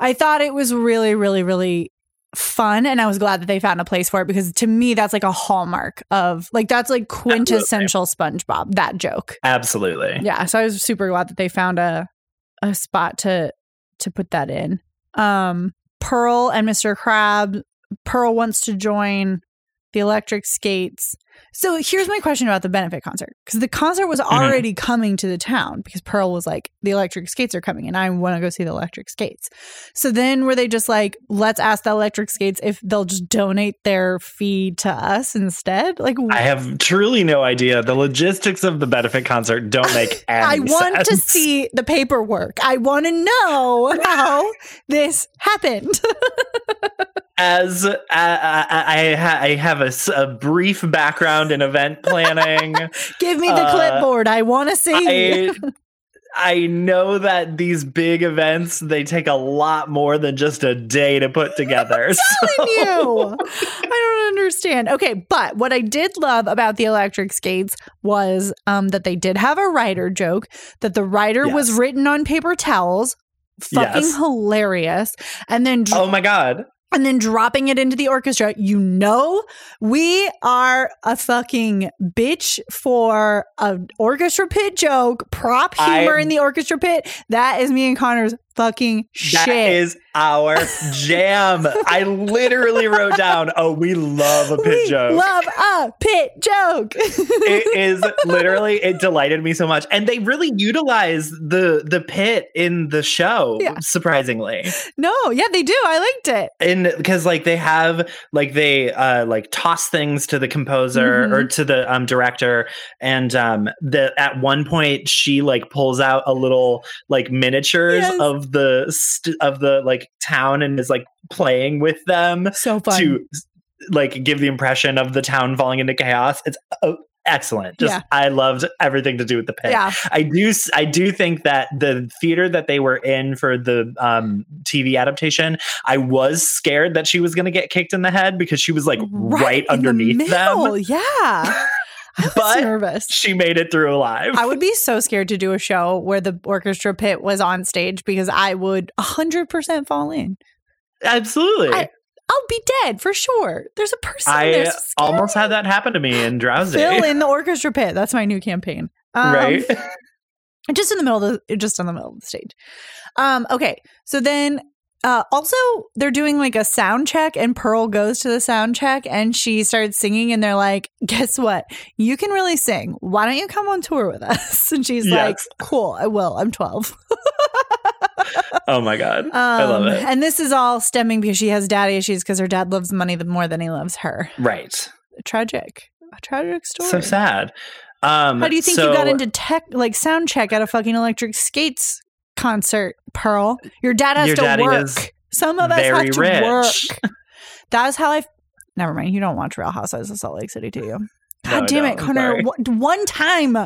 I thought it was really, really, really fun. And I was glad that they found a place for it because to me, that's like a hallmark of like, that's like quintessential SpongeBob, that joke. Absolutely. Yeah. So I was super glad that they found a spot to put that in. Pearl and Mr. Krabs. Pearl wants to join the electric skates. So here's my question about the benefit concert, because the concert was already coming to the town because Pearl was like, the electric skates are coming and I want to go see the electric skates. So then were they just like, let's ask the electric skates if they'll just donate their fee to us instead? Like, I have truly no idea. The logistics of the benefit concert don't make any sense. I want to see the paperwork. I want to know how this happened. As I have a brief background in event planning. Give me the clipboard. I want to see. I know that these big events, they take a lot more than just a day to put together. I'm telling you. I don't understand. Okay, but what I did love about the electric skates was that they did have a writer joke, that the writer was written on paper towels. Fucking hilarious. And then oh my God. And then dropping it into the orchestra, you know, we are a fucking bitch for an orchestra pit joke, prop humor in the orchestra pit. That is me and Connor's fucking shit. That is our jam. I literally wrote down, we love a pit joke. Love a pit joke. It is literally, it delighted me so much. And they really utilize the pit in the show, surprisingly. No, yeah, they do. I liked it. And because like they have, like they like toss things to the composer or to the director. And at one point she like pulls out a little like miniatures of of the like town and is like playing with them. So fun. To like give the impression of the town falling into chaos. It's excellent. Just, yeah. I loved everything to do with the pit. Yeah. I do think that the theater that they were in for the TV adaptation, I was scared that she was going to get kicked in the head because she was like right underneath the them. Yeah. I was nervous. She made it through alive. I would be so scared to do a show where the orchestra pit was on stage because I would 100% fall in. Absolutely. I'll be dead for sure. There's a person there. So I almost had that happen to me in Drowsy. Fill in the orchestra pit. That's my new campaign. Right. Just in the middle of the stage. Okay. So then also they're doing like a sound check and Pearl goes to the sound check and she starts singing and they're like, guess what? You can really sing. Why don't you come on tour with us? And she's like, cool, I will. I'm 12. Oh my God. I love it. And this is all stemming because she has daddy issues because her dad loves money more than he loves her. Right. A tragic story. So sad. How do you think you got into tech, like sound check at a fucking Electric Skates concert, Pearl? Your dad has to work. Some of us have to work. That's how never mind. You don't watch Real Housewives of Salt Lake City, do you? God damn it, Connor. One time.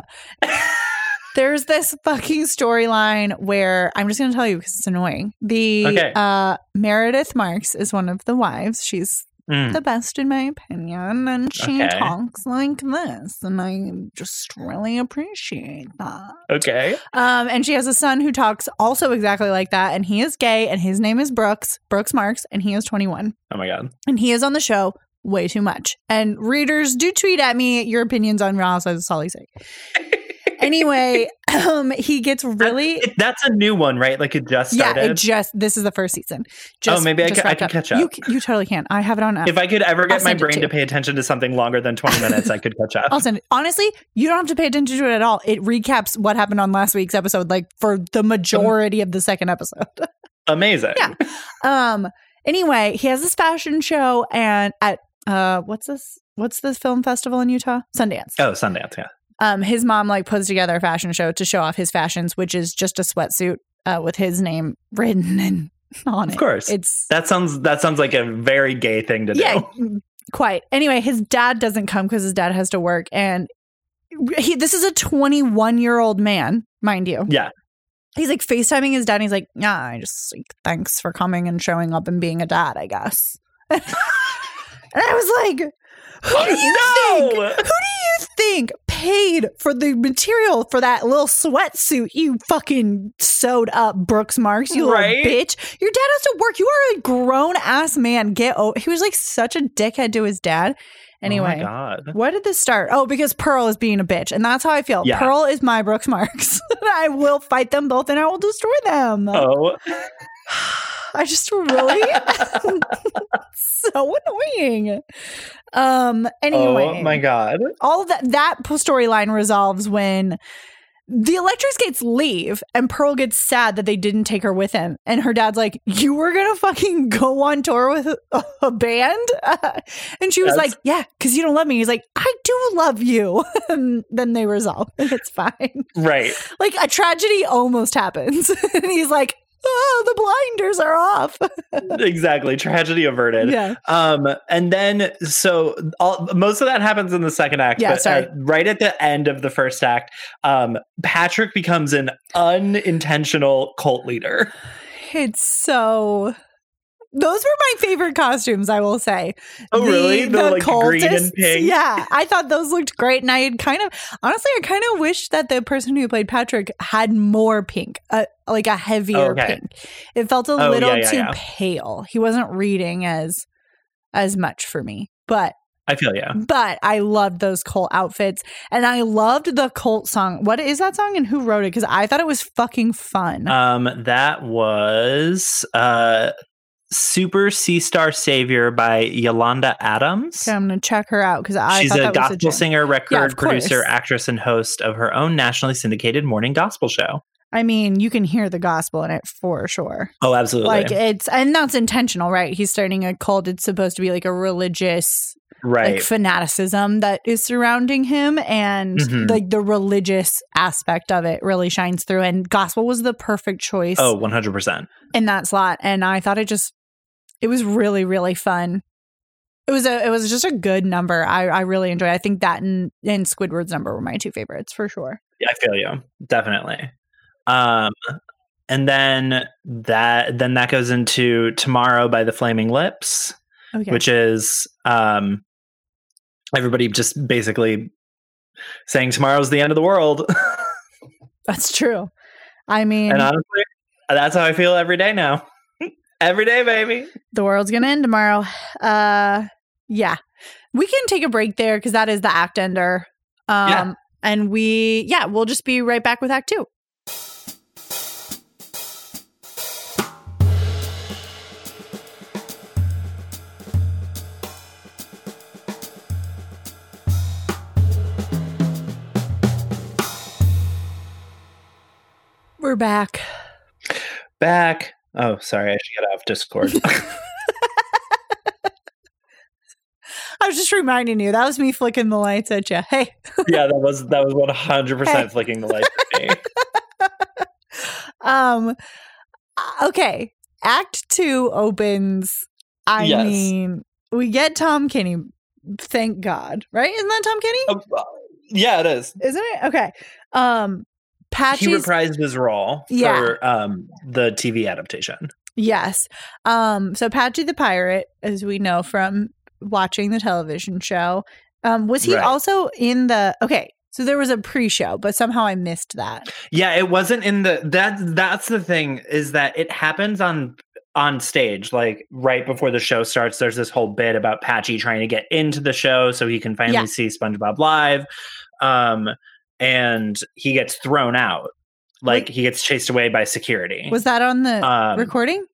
There's this fucking storyline where I'm just going to tell you because it's annoying. Meredith Marks is one of the wives. She's the best in my opinion. And she talks like this. And I just really appreciate that. Okay. And she has a son who talks also exactly like that. And he is gay. And his name is Brooks Marks. And he is 21. Oh, my God. And he is on the show way too much. And readers, do tweet at me your opinions on Real Housewives of Salt Lake City. Anyway, he gets really... That's a new one, right? Like, it just started? Yeah, this is the first season. I can catch up. You totally can. I have it on app. If I could ever get my brain to pay attention to something longer than 20 minutes, I could catch up. I'll send it. Honestly, you don't have to pay attention to it at all. It recaps what happened on last week's episode, like, for the majority of the second episode. Amazing. Yeah. Anyway, he has this fashion show and at... What's this film festival in Utah? Sundance. Oh, Sundance, yeah. His mom like puts together a fashion show to show off his fashions, which is just a sweatsuit with his name written and on it. Of course, that sounds like a very gay thing to do. Yeah, quite. Anyway, his dad doesn't come because his dad has to work, and this is a 21-year-old man, mind you. Yeah, he's like FaceTiming his dad. And he's like, yeah, I just like, thanks for coming and showing up and being a dad, I guess. And I was like, who do you think paid for the material for that little sweatsuit you fucking sewed up, Brooks Marks, you little bitch? Your dad has to work. You are a grown-ass man. He was like such a dickhead to his dad. Anyway, oh my God. Where did this start? Oh, because Pearl is being a bitch, and that's how I feel. Yeah. Pearl is my Brooks Marks. I will fight them both, and I will destroy them. Oh. I just really so annoying. Anyway. Oh my God. All of that storyline resolves when the Electric Skates leave and Pearl gets sad that they didn't take her with him. And her dad's like, you were going to fucking go on tour with a band? And she was like, yeah, because you don't love me. He's like, I do love you. And then they resolve. And it's fine. Right. Like a tragedy almost happens. And he's like, oh, the blinders are off. Exactly. Tragedy averted. Yeah. And then, so most of that happens in the second act. Yeah, but right at the end of the first act, Patrick becomes an unintentional cult leader. Those were my favorite costumes, I will say. Oh, really? The like cultists, green and pink? Yeah. I thought those looked great. And I had I kind of wish that the person who played Patrick had more pink, like a heavier pink. It felt a little too pale. He wasn't reading as much for me. But I feel you. But I loved those cult outfits. And I loved the cult song. What is that song and who wrote it? Because I thought it was fucking fun. That was... Super Sea Star Savior by Yolanda Adams. Okay, I'm gonna check her out because she's a gospel singer, record producer, actress, and host of her own nationally syndicated morning gospel show. I mean, you can hear the gospel in it for sure. Oh, absolutely! Like that's intentional, right? He's starting a cult. It's supposed to be like a religious right, like, fanaticism that is surrounding him, and like the religious aspect of it really shines through. And gospel was the perfect choice. Oh, 100%. In that slot. And I thought it was really, really fun. It was just a good number. I really enjoyed it. I think that and Squidward's number were my two favorites for sure. Yeah, I feel you. Definitely. And then that goes into Tomorrow by the Flaming Lips, okay, which is everybody just basically saying tomorrow's the end of the world. That's true. I mean, and honestly, that's how I feel every day now. Every day, baby. The world's going to end tomorrow. Yeah. We can take a break there because that is the act ender. Yeah. And we'll just be right back with act 2. We're back. Back. Oh, sorry. I should get off Discord. I was just reminding you. That was me flicking the lights at you. Hey. Yeah, that was 100% hey. Flicking the lights at me. Okay. Act 2 opens. I mean, we get Tom Kenny. Thank God. Right? Isn't that Tom Kenny? Yeah, it is. Isn't it? Okay. He reprised his role for the TV adaptation. Yes. So Patchy the Pirate, as we know from watching the television show, was he also in the... Okay, so there was a pre-show, but somehow I missed that. Yeah, it wasn't in the... That's the thing, is that it happens on stage, like right before the show starts. There's this whole bit about Patchy trying to get into the show so he can finally see SpongeBob live. And he gets thrown out. Like, he gets chased away by security. Was that on the recording?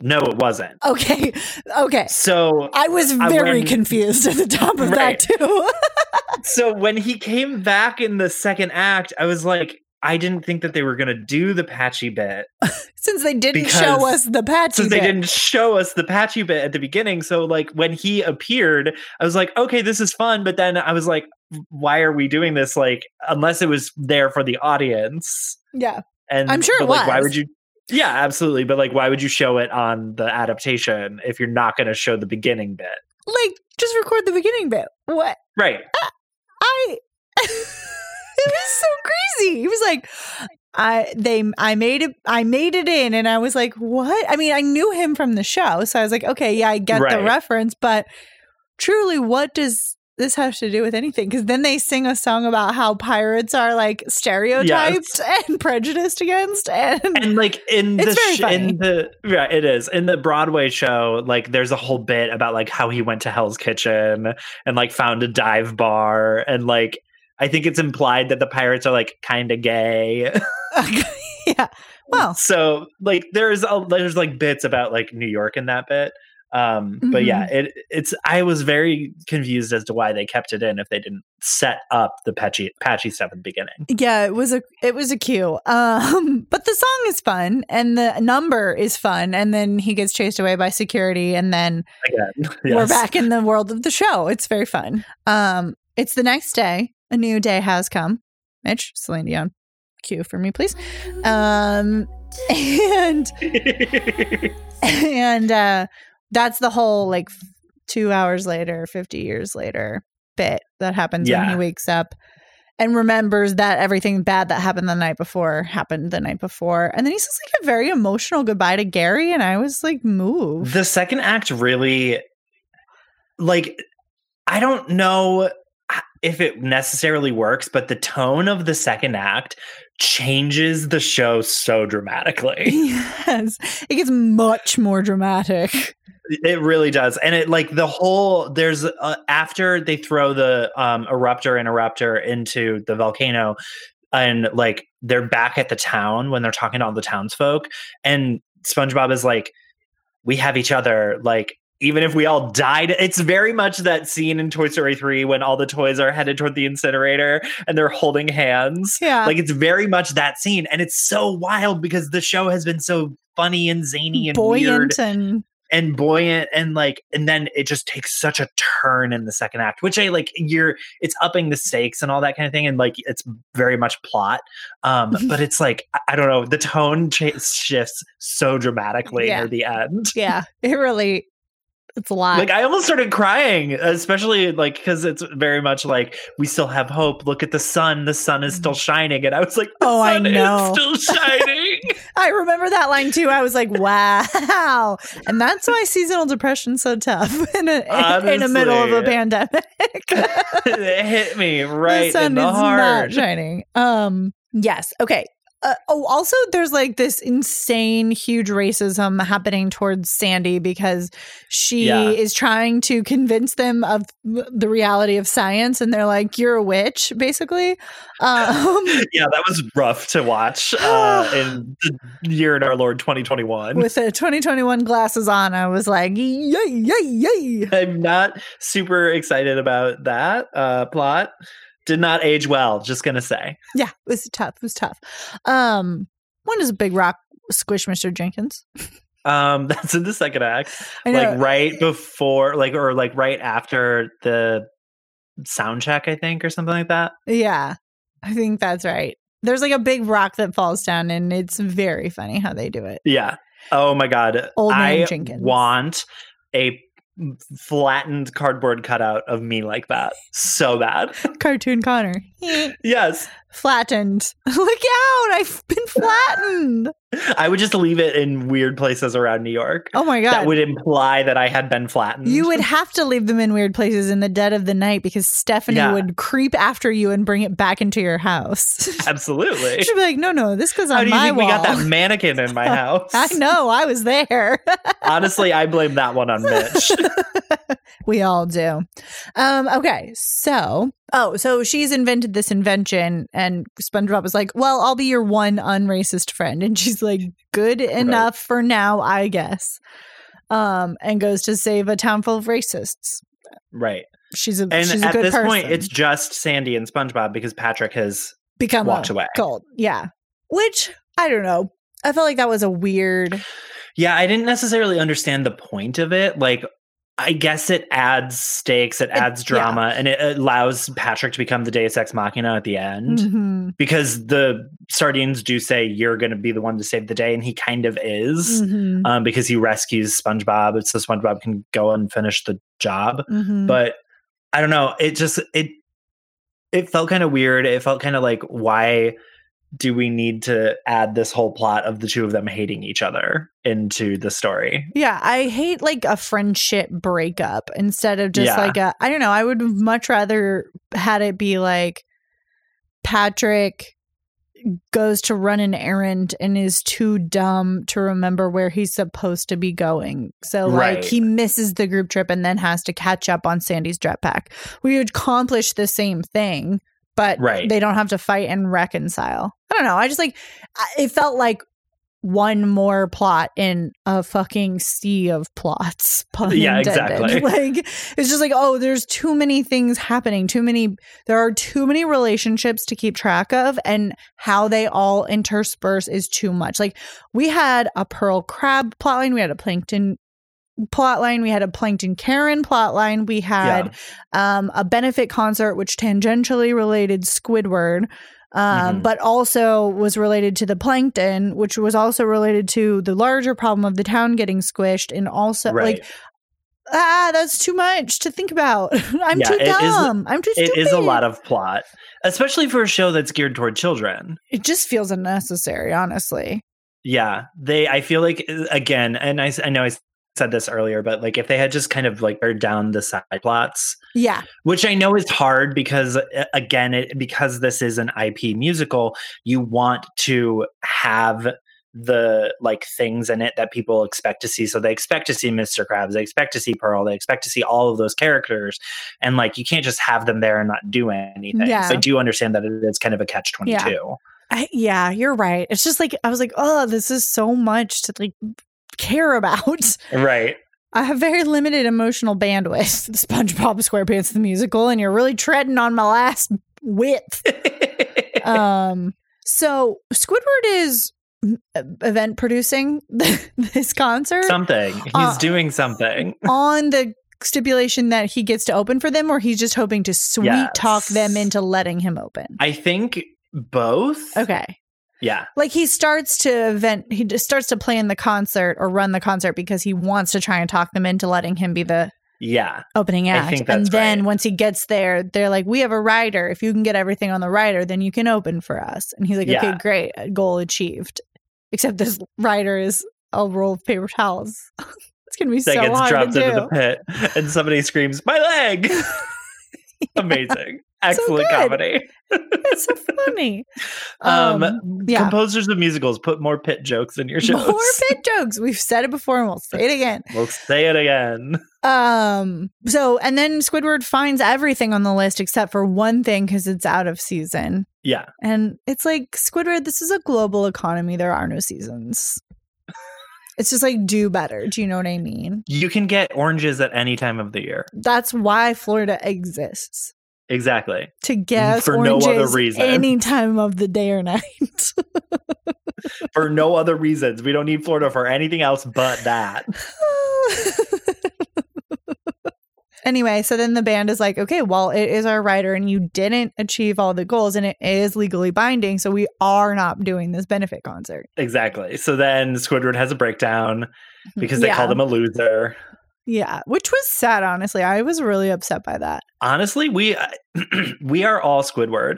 No, it wasn't. Okay. So I was very confused at the top of that, too. So when he came back in the second act, I was like, I didn't think that they were going to do the Patchy bit. Since they didn't show us the Patchy bit at the beginning. So, like, when he appeared, I was like, okay, this is fun. But then I was like, why are we doing this? Like, unless it was there for the audience. Yeah. And I'm sure it was. Like, why would you? Yeah, absolutely. But, like, why would you show it on the adaptation if you're not going to show the beginning bit? Like, just record the beginning bit. What? Right. It was so crazy. He was like, I made it in, and I was like, what? I mean, I knew him from the show, so I was like, okay, yeah, I get the reference, but truly, what does this have to do with anything? Because then they sing a song about how pirates are, like, stereotyped and prejudiced against, and like in the it is in the Broadway show. Like, there's a whole bit about, like, how he went to Hell's Kitchen and, like, found a dive bar, and, like, I think it's implied that the pirates are, like, kind of gay. Yeah. Well, so, like, there's like bits about, like, New York in that bit. But yeah, I was very confused as to why they kept it in if they didn't set up the patchy stuff at the beginning. Yeah, it was a cue. But the song is fun and the number is fun, and then he gets chased away by security, and then we're back in the world of the show. It's very fun. It's the next day. A new day has come. Mitch, Celine Dion, cue for me, please. And that's the whole, like, 2 hours later, 50 years later bit that happens when he wakes up and remembers that everything bad that happened the night before happened the night before. And then he says, like, a very emotional goodbye to Gary, and I was, like, moved. The second act really, like, I don't know if it necessarily works, but the tone of the second act changes the show so dramatically. Yes, it gets much more dramatic. It really does. And it, like, the whole, there's after they throw the eruptor into the volcano, and, like, they're back at the town when they're talking to all the townsfolk, and SpongeBob is like, we have each other, like, even if we all died. It's very much that scene in Toy Story 3 when all the toys are headed toward the incinerator and they're holding hands. Yeah. Like, it's very much that scene. And it's so wild because the show has been so funny and zany and buoyant weird. And and buoyant, and like, and then it just takes such a turn in the second act, which I like. It's upping the stakes and all that kind of thing, and like it's very much plot. But it's like, I don't know, the tone shifts so dramatically near the end. Yeah, it really. It's a lot. Like, I almost started crying, especially like because it's very much like, we still have hope. Look at the sun. The sun is still shining. And I was like, oh, I know. It's still shining. I remember that line too. I was like, wow. And that's why seasonal depression's so tough in the middle of a pandemic. It hit me right in the heart. The sun is not shining. Yes. Okay. Also, there's like this insane, huge racism happening towards Sandy because she is trying to convince them of the reality of science, and they're like, "You're a witch," basically. Yeah, that was rough to watch in the year in our Lord 2021. With the 2021 glasses on, I was like, "Yay!" I'm not super excited about that plot. Did not age well, just going to say. Yeah, it was tough. It was tough. When does Big Rock squish Mr. Jenkins? That's in the second act. Like right before, like, or like right after the sound check, I think, or something like that. Yeah, I think that's right. There's like a big rock that falls down, and it's very funny how they do it. Yeah. Oh my God. Old man Jenkins. I want a flattened cardboard cutout of me like that so bad. Cartoon Connor. Yes, flattened. Look out, I've been flattened. I would just leave it in weird places around New York. Oh my God, that would imply that I had been flattened. You would have to leave them in weird places in the dead of the night because Stephanie would creep after you and bring it back into your house. Absolutely. She'd be like, no, this goes on my wall. We got that mannequin in my house. I know, I was there. Honestly, I blame that one on Mitch. We all do. Okay, so she's invented this invention, and SpongeBob was like, well, I'll be your one unracist friend. And she's like, good enough for now, I guess. And goes to save a town full of racists. Right. She's a good person. And at this point, it's just Sandy and SpongeBob because Patrick has walked away. Cold. Yeah. Which, I don't know. I felt like that was a weird... Yeah, I didn't necessarily understand the point of it. Like, I guess it adds stakes, it adds drama, and it allows Patrick to become the Deus Ex Machina at the end. Mm-hmm. Because the sardines do say, you're going to be the one to save the day, and he kind of is, because he rescues SpongeBob, so SpongeBob can go and finish the job. Mm-hmm. But I don't know, it just, it felt kind of weird. It felt kind of like, why do we need to add this whole plot of the two of them hating each other into the story? Yeah, I hate like a friendship breakup instead of just like a, I don't know, I would much rather had it be like Patrick goes to run an errand and is too dumb to remember where he's supposed to be going. So like he misses the group trip and then has to catch up on Sandy's jetpack. We would accomplish the same thing. But they don't have to fight and reconcile. I don't know. I just like, it felt like one more plot in a fucking sea of plots. Pun intended. Exactly. Like, it's just like, oh, there's too many things happening. There are too many relationships to keep track of, and how they all intersperse is too much. Like, we had a Pearl Crab plotline. We had a Plankton plotline, we had a Plankton Karen plotline, we had a benefit concert which tangentially related Squidward, but also was related to the Plankton, which was also related to the larger problem of the town getting squished, and also like, that's too much to think about. I'm too dumb. I'm too stupid. It is a lot of plot, especially for a show that's geared toward children. It just feels unnecessary, honestly. Yeah, I feel like, again, and I know I said this earlier, but like, if they had just kind of like pared down the side plots, which I know is hard because, again, because this is an IP musical, you want to have the like things in it that people expect to see. So they expect to see Mr. Krabs, they expect to see Pearl, they expect to see all of those characters, and like, you can't just have them there and not do anything. So I do understand that it is kind of a catch-22. Yeah, you're right. It's just like, I was like, oh, this is so much to like care about. Right. I have very limited emotional bandwidth. SpongeBob SquarePants the musical, and you're really treading on my last width. So Squidward is event producing this concert. Something. He's doing something. On the stipulation that he gets to open for them, or he's just hoping to sweet talk them into letting him open? I think both. Okay. Yeah. Like he starts to plan the concert or run the concert because he wants to try and talk them into letting him be the opening act. I think that's right. Once he gets there, they're like, we have a rider. If you can get everything on the rider, then you can open for us. And he's like, okay, great. Goal achieved. Except this rider is a roll of paper towels. It's going to be so hard to do. That gets dropped into the pit and somebody screams, my leg! Amazing. Excellent comedy. It's so funny. Composers of musicals, put more pit jokes in your shows. More pit jokes. We've said it before and we'll say it again. And then Squidward finds everything on the list except for one thing because it's out of season. Yeah. And it's like, Squidward, this is a global economy. There are no seasons. It's just like, do better. Do you know what I mean? You can get oranges at any time of the year. That's why Florida exists. Exactly. To guess for no other reason. Any time of the day or night. For no other reasons. We don't need Florida for anything else but that. Anyway, so then the band is like, okay, well, it is our rider and you didn't achieve all the goals and it is legally binding, so we are not doing this benefit concert. Exactly. So then Squidward has a breakdown because they called him a loser. Yeah, which was sad, honestly. I was really upset by that. Honestly, we are all Squidward.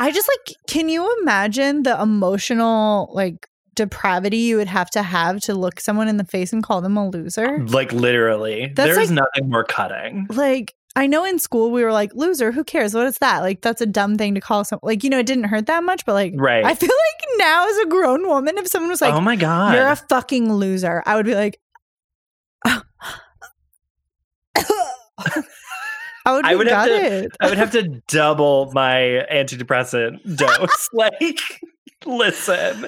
I just like, can you imagine the emotional, like, depravity you would have to look someone in the face and call them a loser? Like, literally. There's like, nothing more cutting. Like, I know in school we were like, loser, who cares? What is that? Like, that's a dumb thing to call someone. Like, you know, it didn't hurt that much, but like, right. I feel like now as a grown woman, if someone was like, oh my God, you're a fucking loser, I would be like, oh. I would have to double my antidepressant dose. Like, listen,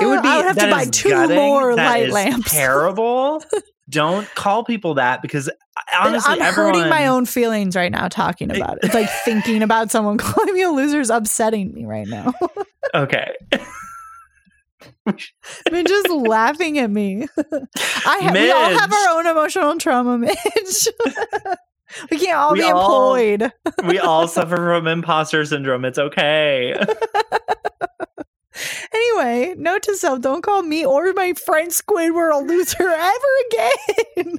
it would be. I would have to buy two more light lamps. Terrible. Don't call people that because honestly, I'm hurting my own feelings right now talking about it. It's like thinking about someone calling me a loser is upsetting me right now. Okay. Mitch is laughing at me. We all have our own emotional trauma, Mitch. We can't all be employed. We all suffer from imposter syndrome. It's okay. Anyway, note to self, don't call me or my friend Squidward a loser ever again.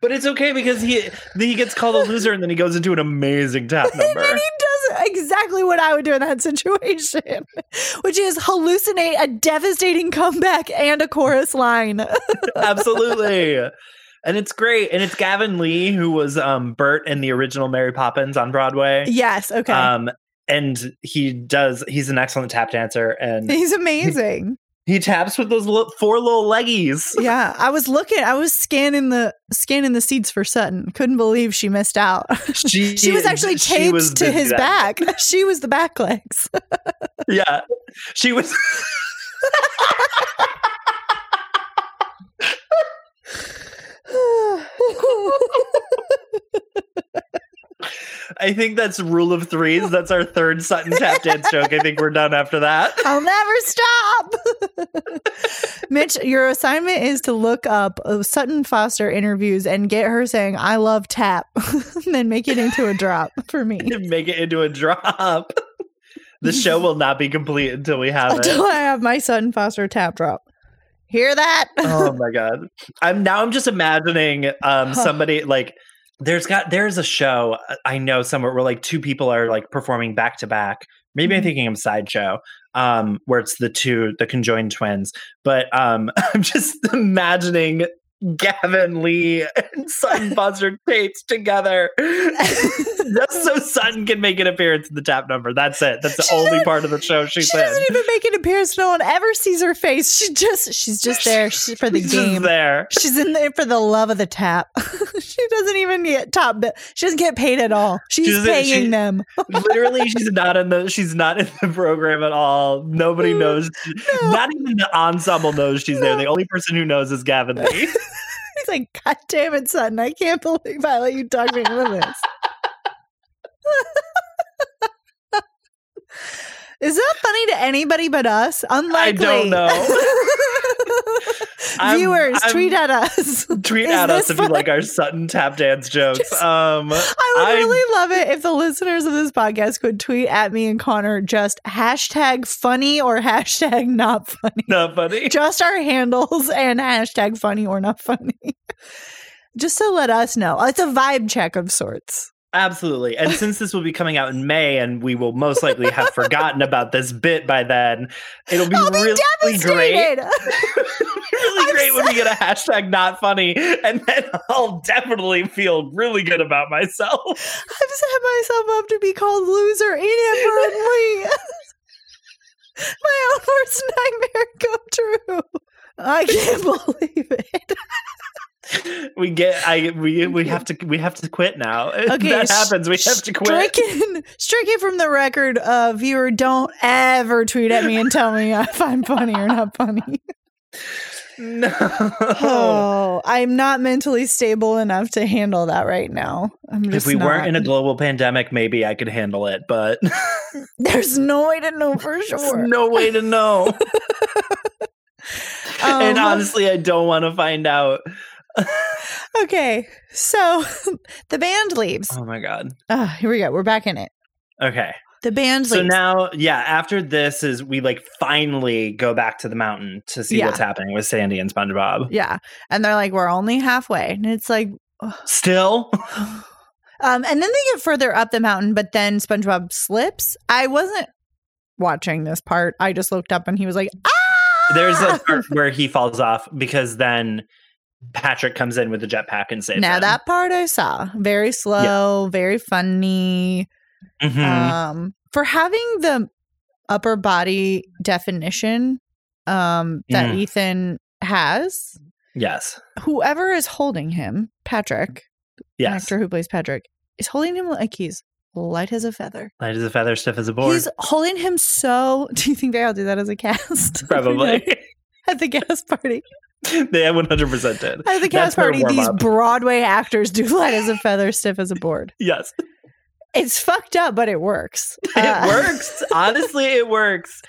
But it's okay because he gets called a loser and then he goes into an amazing tap number. And then he does exactly what I would do in that situation, which is hallucinate a devastating comeback and a chorus line. Absolutely. And it's great. And it's Gavin Lee, who was Bert in the original Mary Poppins on Broadway. Yes. Okay. And he's an excellent tap dancer. And he's amazing. He taps with those four little leggies. Yeah, I was scanning the seats for Sutton. Couldn't believe she missed out. She was actually taped to his back. She was the back legs. Yeah, she was. I think that's rule of threes. That's our third Sutton tap dance joke. I think we're done after that. I'll never stop. Mitch, your assignment is to look up Sutton Foster interviews and get her saying, I love tap. And then make it into a drop for me. Make it into a drop. The show will not be complete until we have it. Until I have my Sutton Foster tap drop. Hear that? Oh my God. I'm just imagining somebody like... There's a show I know somewhere where like two people are like performing back to back. Maybe I'm thinking of Sideshow, where it's the conjoined twins. But I'm just imagining Gavin Lee and Sutton Foster taped together, just so Sutton can make an appearance in the tap number. That's it. That's the only part of the show she doesn't even make an appearance. No one ever sees her face. She's just there for the game. There. She's in there for the love of the tap. She doesn't even get she doesn't get paid at all. She's paying them. Literally, she's not in the program at all. Nobody knows. No. Not even the ensemble knows she's there. The only person who knows is Gavin Lee. He's like, God damn it, Sutton. I can't believe I let you talk me into this. Is that funny to anybody but us? Unlikely. I don't know. Viewers, tweet at us. Tweet at us if you like our Sutton tap dance jokes. Just, I would really love it if the listeners of this podcast could tweet at me and Connor just hashtag funny or hashtag not funny. Not funny. Just our handles and hashtag funny or not funny. Just to let us know. It's a vibe check of sorts. Absolutely. And since this will be coming out in May and we will most likely have forgotten about this bit by then, it'll be really great. Really great when we get a hashtag not funny, and then I'll definitely feel really good about myself. I've set myself up to be called loser inadvertently. My own worst nightmare come true. I can't believe it. We have to quit now. Okay, that happens. We have to quit. Stricken from the record. Viewer, don't ever tweet at me and tell me if I'm funny or not funny. No. Oh, I'm not mentally stable enough to handle that right now. I'm just. If we weren't in a global pandemic, maybe I could handle it. But there's no way to know for sure. There's no way to know. And honestly, I don't want to find out. Okay, so the band leaves. Oh my god. Here we go. We're back in it. Okay. The band leaves. So now, yeah, after this is we like finally go back to the mountain to see what's happening with Sandy and SpongeBob. Yeah. And they're like, we're only halfway. And it's like still? And then they get further up the mountain, but then SpongeBob slips. I wasn't watching this part. I just looked up and he was like, ah! There's a part where he falls off because then Patrick comes in with the jetpack and saves him. That part I saw. Very slow, very funny. Mm-hmm. For having the upper body definition that Ethan has. Yes. Whoever is holding him, Patrick, an actor who plays Patrick, is holding him like he's light as a feather. Light as a feather, stiff as a board. He's holding him so... Do you think they all do that as a cast? Probably. At the cast party. They 100% did. At the cast party, these Broadway actors do light as a feather, stiff as a board. Yes. It's fucked up, but it works. It works. Honestly, it works.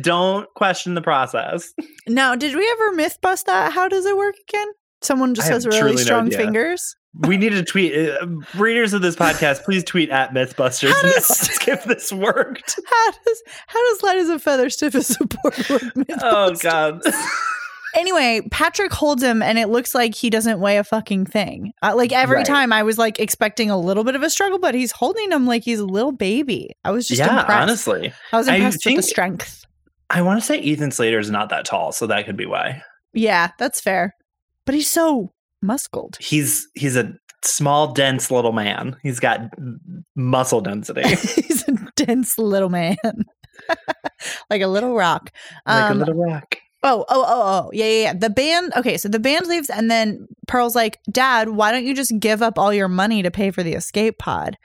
Don't question the process. Now, did we ever myth bust that? How does it work again? Someone just has really strong fingers. We need to tweet. Readers of this podcast, please tweet at Mythbusters and ask if this worked. How does light as a feather, stiff as a board work? Oh, God. Anyway, Patrick holds him and it looks like he doesn't weigh a fucking thing. Every time I was like expecting a little bit of a struggle, but he's holding him like he's a little baby. I was just impressed. Yeah, honestly. I was impressed with the strength. I want to say Ethan Slater is not that tall, so that could be why. Yeah, that's fair. But he's so muscled. He's a small, dense little man. He's got muscle density. He's a dense little man. Like a little rock. Oh. Yeah. The band. Okay, so the band leaves and then Pearl's like, Dad, why don't you just give up all your money to pay for the escape pod?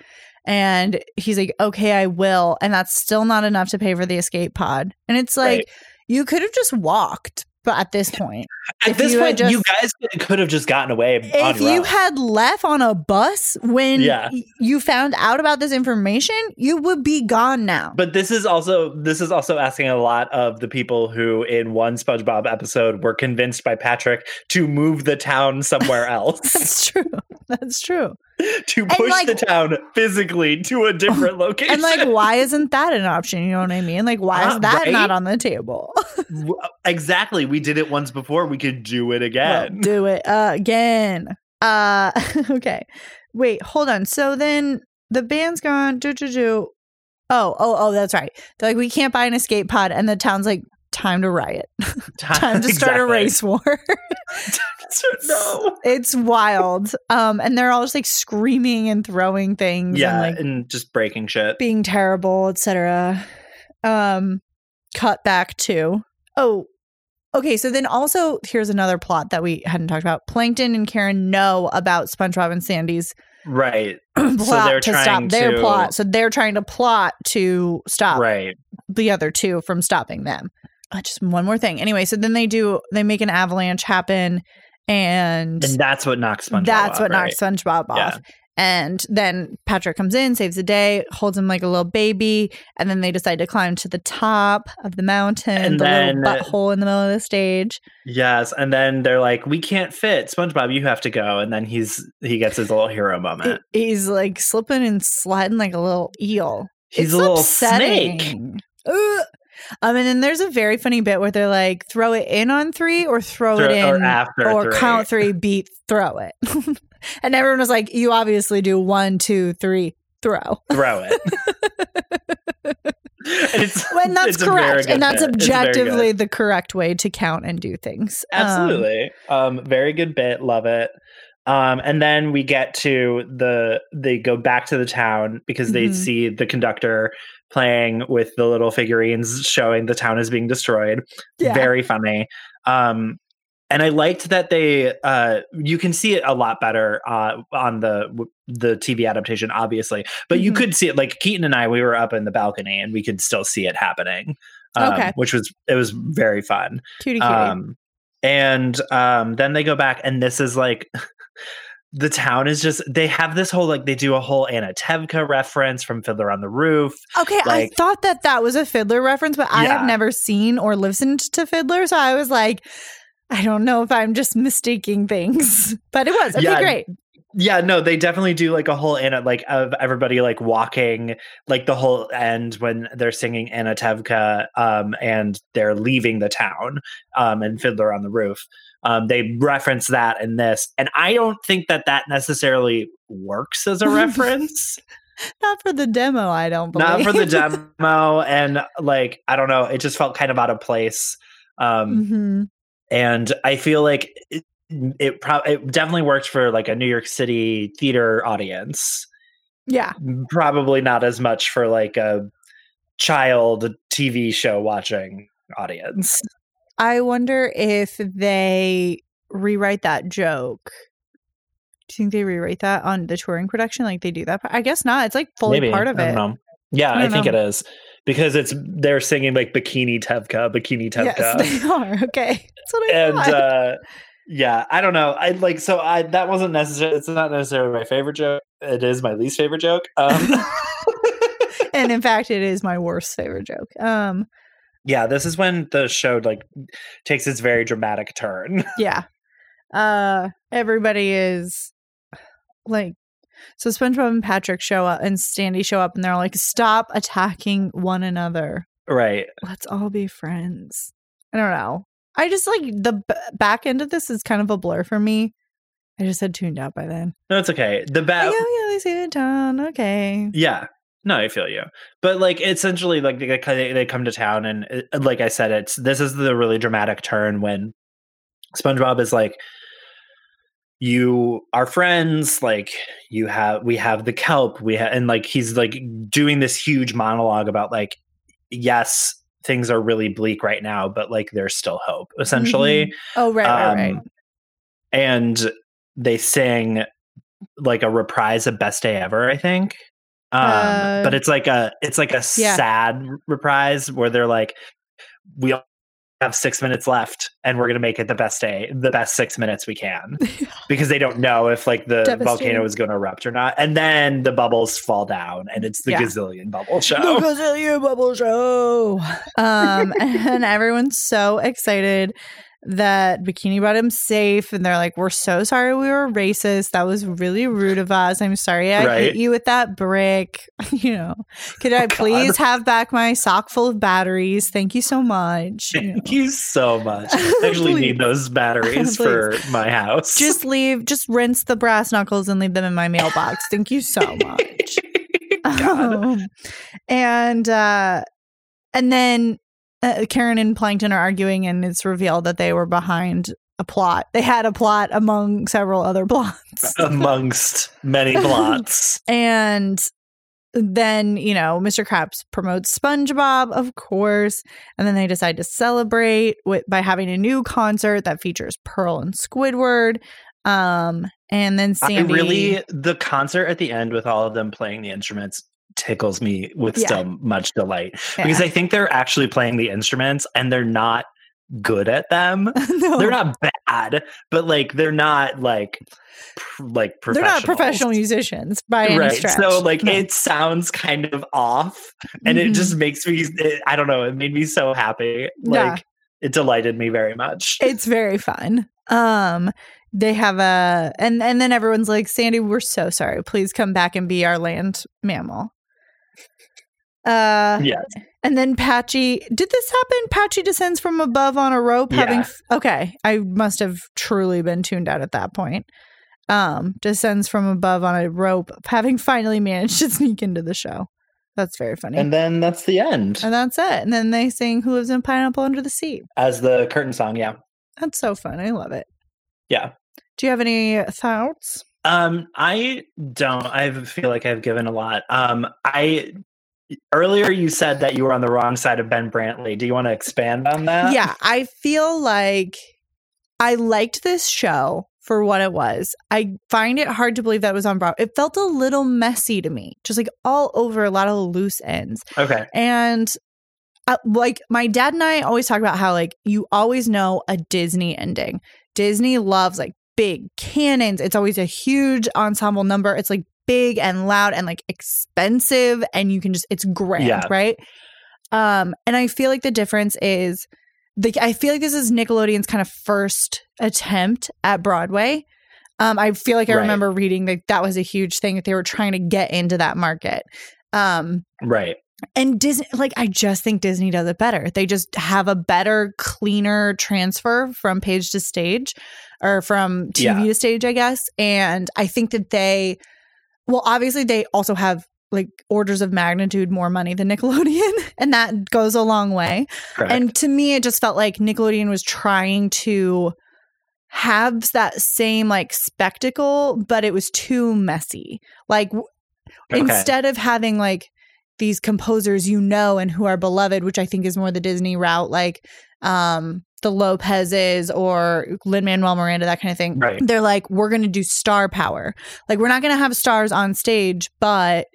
And he's like, okay, I will. And that's still not enough to pay for the escape pod. And it's like, you could have just walked. But at this point, you guys could have just gotten away. If you had left on a bus when you found out about this information, you would be gone now. But this is also asking a lot of the people who in one SpongeBob episode were convinced by Patrick to move the town somewhere else. That's true. To push the town physically to a different location. And why isn't that an option? You know what I mean? Why is that not on the table? Exactly. We did it once before. We could do it again. We'll do it again. Okay. Wait, hold on. So then the band's gone. Oh, that's right. They're like, we can't buy an escape pod. And the town's like, time to riot. Time to start a race war. No. It's wild. And they're all just like screaming and throwing things. Yeah, and just breaking shit. Being terrible, etc. Cut back to... Oh, okay. So then also, here's another plot that we hadn't talked about. Plankton and Karen know about SpongeBob and Sandy's plot their plot. So they're trying to plot to stop the other two from stopping them. Just one more thing. Anyway, so then they make an avalanche happen. And that's what knocks SpongeBob off. And then Patrick comes in, saves the day, holds him like a little baby. And then they decide to climb to the top of the mountain, and the then, little butthole in the middle of the stage. Yes. And then they're like, we can't fit. SpongeBob, you have to go. And then he gets his little hero moment. He's like slipping and sliding like a little eel. He's a little upsetting snake. Ugh. And then there's a very funny bit where they're like, throw it in on three or throw it in or, after or three. Count three, beat, throw it. And everyone was like, you obviously do 1, 2, 3, throw. Throw it. And that's correct. And that's objectively the correct way to count and do things. Absolutely. Very good bit. Love it. And then we get to they go back to the town because they see the conductor playing with the little figurines showing the town is being destroyed. Yeah. Very funny. And I liked that they you can see it a lot better on the TV adaptation, obviously. But you could see it, like Keaton and I, we were up in the balcony and we could still see it happening. Which was very fun. Cutie. And then they go back and this is like the town is just, they have this whole, like, they do a whole Anatevka reference from Fiddler on the Roof. Okay, like, I thought that was a Fiddler reference, but I have never seen or listened to Fiddler, so I was like, I don't know if I'm just mistaking things, but it was. Okay, great. Yeah, no, they definitely do like a whole of everybody like walking, like the whole end when they're singing Anatevka and they're leaving the town and Fiddler on the Roof. They reference that in this. And I don't think that necessarily works as a reference. Not for the demo, I don't believe. Not for the demo. And like, I don't know, it just felt kind of out of place. And I feel like it definitely works for like a New York City theater audience. Yeah. Probably not as much for like a child TV show watching audience. I wonder if they rewrite that joke. Do you think they rewrite that on the touring production? Like they do that? I guess not. It's like fully maybe part of it. Know. Yeah, I think it is. Because they're singing like Bikini Tevka. Yes, they are. Okay. That's what I thought. Yeah, I don't know. That wasn't necessarily, it's not necessarily my favorite joke. It is my least favorite joke. And in fact, it is my worst favorite joke. Yeah, this is when the show like takes its very dramatic turn. Yeah. Everybody is like, so SpongeBob and Patrick show up and Sandy show up and they're like, stop attacking one another. Right. Let's all be friends. I don't know. I just like the back end of this is kind of a blur for me. I just had tuned out by then. No, it's okay. They see the town. Okay. Yeah. No, I feel you. But like essentially like they come to town and like I said, this is the really dramatic turn when SpongeBob is like, you are friends, like we have the kelp, and like he's like doing this huge monologue about like, yes, things are really bleak right now, but like there's still hope, essentially. Oh, right. And they sing like a reprise of Best Day Ever, I think. But it's like a sad reprise where they're like, we all have 6 minutes left and we're gonna make it the best 6 minutes we can, because they don't know if like the volcano is gonna erupt or not, and then the bubbles fall down and it's the gazillion bubble show. The gazillion bubble show. And everyone's so excited that Bikini Bottom's safe, and they're like, we're so sorry we were racist, that was really rude of us, I'm sorry I hit you with that brick. You know, could I please have back my sock full of batteries, thank you so much. I actually need those batteries for my house. Just rinse the brass knuckles and leave them in my mailbox, thank you so much. And then Karen and Plankton are arguing, and it's revealed that they were behind a plot. They had a plot among several other plots. Amongst many plots. And then, you know, Mr. Krabs promotes SpongeBob, of course. And then they decide to celebrate by having a new concert that features Pearl and Squidward. And then Sandy. The concert at the end with all of them playing the instruments tickles me with so much delight, because I think they're actually playing the instruments and they're not good at them. No. They're not bad, but like they're not like they're not professional musicians by any stretch. So like it sounds kind of off, and it just makes me. I don't know. It made me so happy. Like it delighted me very much. It's very fun. They have a and then everyone's like, Sandy, we're so sorry. Please come back and be our land mammal. Yes. And then Patchy, did this happen? Patchy descends from above on a rope. Yeah. Okay, I must have truly been tuned out at that point. Descends from above on a rope, having finally managed to sneak into the show. That's very funny. And then that's the end. And that's it. And then they sing "Who Lives in Pineapple Under the Sea" as the curtain song. Yeah, that's so fun. I love it. Yeah. Do you have any thoughts? I don't. I feel like I've given a lot. Earlier you said that you were on the wrong side of Ben Brantley. Do you want to expand on that? Yeah, I feel like I liked this show for what it was. I find it hard to believe that it was on Broadway. It felt a little messy to me, just like all over, a lot of loose ends. Okay. And like my dad and I always talk about how like you always know a Disney ending. Disney loves like big cannons. It's always a huge ensemble number. It's like big and loud and like expensive, and you can just, it's grand, right? And I feel like the difference is, I feel like this is Nickelodeon's kind of first attempt at Broadway. I feel like I remember reading that that was a huge thing that they were trying to get into that market. Right. And Disney, like, I just think Disney does it better. They just have a better, cleaner transfer from page to stage, or from TV to stage, I guess. And I think that they. Well, obviously, they also have like orders of magnitude more money than Nickelodeon, and that goes a long way. Correct. And to me, it just felt like Nickelodeon was trying to have that same like spectacle, but it was too messy. Like instead of having like these composers, you know, and who are beloved, which I think is more the Disney route, like the Lopez's or Lin-Manuel Miranda, that kind of thing. Right. They're like, we're going to do star power. Like, we're not going to have stars on stage, but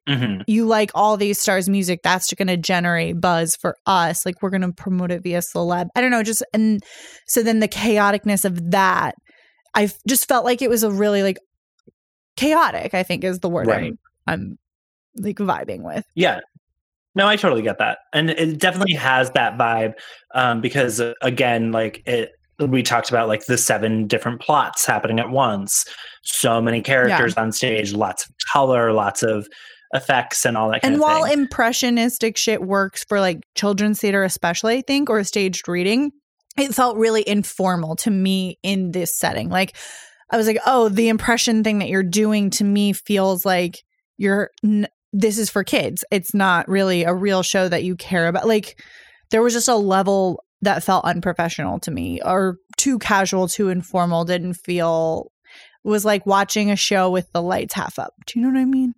you like all these stars' music. That's going to generate buzz for us. Like, we're going to promote it via celeb. I don't know. Just, and so then the chaoticness of that, I just felt like it was a really like chaotic, I think is the word I'm like vibing with. Yeah. No, I totally get that. And it definitely has that vibe because, again, like we talked about like the 7 different plots happening at once. So many characters on stage, lots of color, lots of effects and all that kind of thing. And while impressionistic shit works for like children's theater especially, I think, or staged reading, it felt really informal to me in this setting. Like I was like, oh, the impression thing that you're doing to me feels like you're this is for kids. It's not really a real show that you care about. Like there was just a level that felt unprofessional to me, or too casual, too informal. Didn't feel, was like watching a show with the lights half up. Do you know what I mean?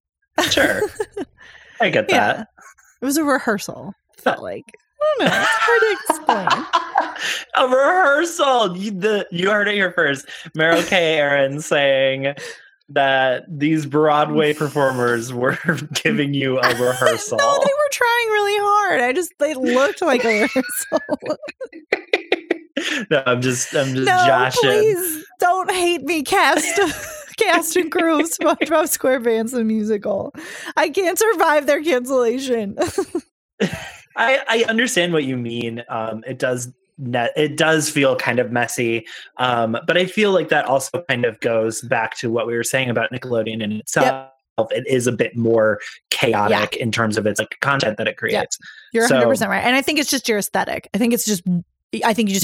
Sure. I get that. Yeah. It was a rehearsal. It felt like, I don't know. It's hard to explain. A rehearsal. You heard it here first. Meryl K. Aaron saying that these Broadway performers were giving you a rehearsal. No, they were trying really hard. They looked like a rehearsal. No, I'm just joshing. Please don't hate me, cast and crew of SpongeBob SquarePants the musical. I can't survive their cancellation. I understand what you mean. It does feel kind of messy, but I feel like that also kind of goes back to what we were saying about Nickelodeon in itself. Yep. It is a bit more chaotic in terms of its like content that it creates. Yep. You're 100% right, and I think it's just your aesthetic. I think you just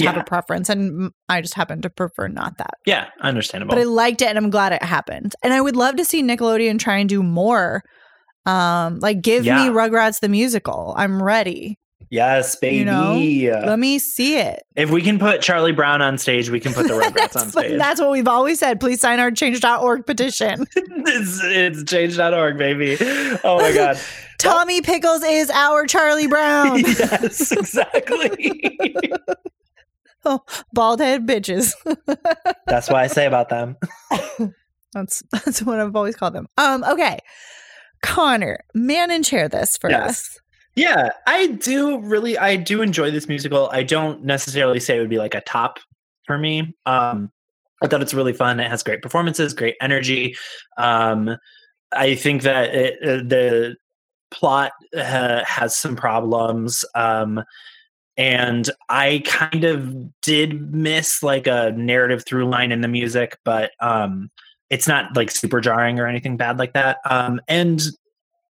have a preference, and I just happen to prefer not that. Yeah, understandable. But I liked it, and I'm glad it happened. And I would love to see Nickelodeon try and do more. Like give me Rugrats the musical. I'm ready. Yes, baby. You know, let me see it. If we can put Charlie Brown on stage, we can put the Rugrats on stage. That's what we've always said. Please sign our change.org petition. It's change.org, baby. Oh, my God. Tommy Pickles is our Charlie Brown. Yes, exactly. Oh, bald head bitches. That's what I say about them. That's what I've always called them. Okay. Connor, man and chair this for us. Yeah, I do enjoy this musical. I don't necessarily say it would be like a top for me. I thought it's really fun. It has great performances, great energy. I think that the plot has some problems. And I kind of did miss like a narrative through line in the music, but it's not like super jarring or anything bad like that. And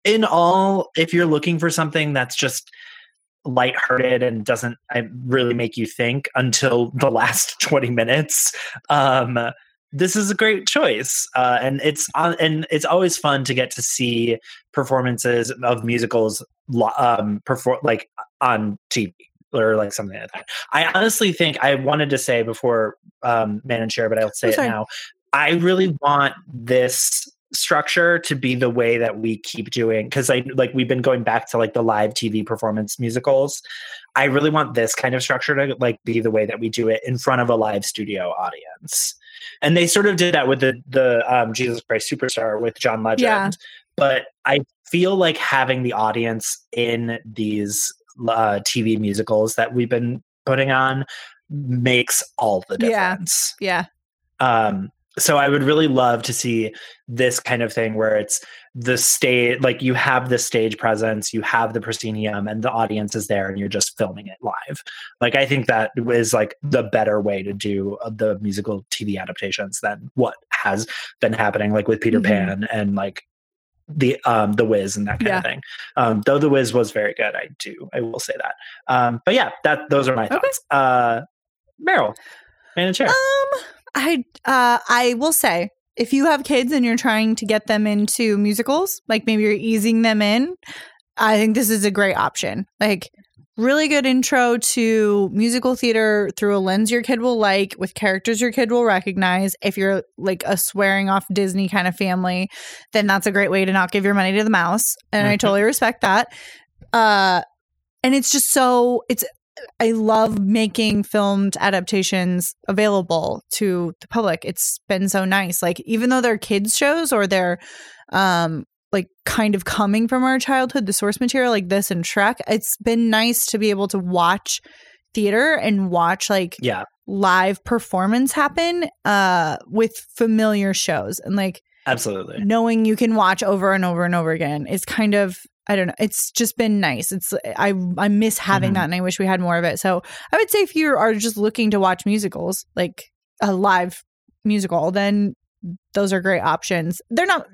in all, if you're looking for something that's just lighthearted and doesn't really make you think until the last 20 minutes, this is a great choice. And it's always fun to get to see performances of musicals like on TV or like something like that. I honestly think I wanted to say before Man and Share, but I'll say it now. I really want this structure to be the way that we keep doing, because we've been going back to like the live TV performance musicals. I really want this kind of structure to like be the way that we do it in front of a live studio audience. And they sort of did that with the Jesus Christ Superstar with John Legend. Yeah. But I feel like having the audience in these TV musicals that we've been putting on makes all the difference. Yeah. So I would really love to see this kind of thing where it's the stage, like you have the stage presence, you have the proscenium, and the audience is there, and you're just filming it live. Like I think that is like the better way to do the musical TV adaptations than what has been happening, like with Peter Pan and like the Wiz and that kind of thing. Though the Wiz was very good, I will say that. But yeah, those are my thoughts. Meryl, Man and Chair. I will say, if you have kids and you're trying to get them into musicals, like maybe you're easing them in, I think this is a great option. Like really good intro to musical theater through a lens your kid will like, with characters your kid will recognize. If you're like a swearing off Disney kind of family, then that's a great way to not give your money to the mouse. And I totally respect that. And it's just I love making filmed adaptations available to the public. It's been so nice. Like, even though they're kids' shows or they're like kind of coming from our childhood, the source material like this and Shrek, it's been nice to be able to watch theater and watch live performance happen with familiar shows. And like, absolutely, knowing you can watch over and over and over again is kind of, I don't know. It's just been nice. It's I miss having that, and I wish we had more of it. So I would say if you are just looking to watch musicals, like a live musical, then those are great options. They're not.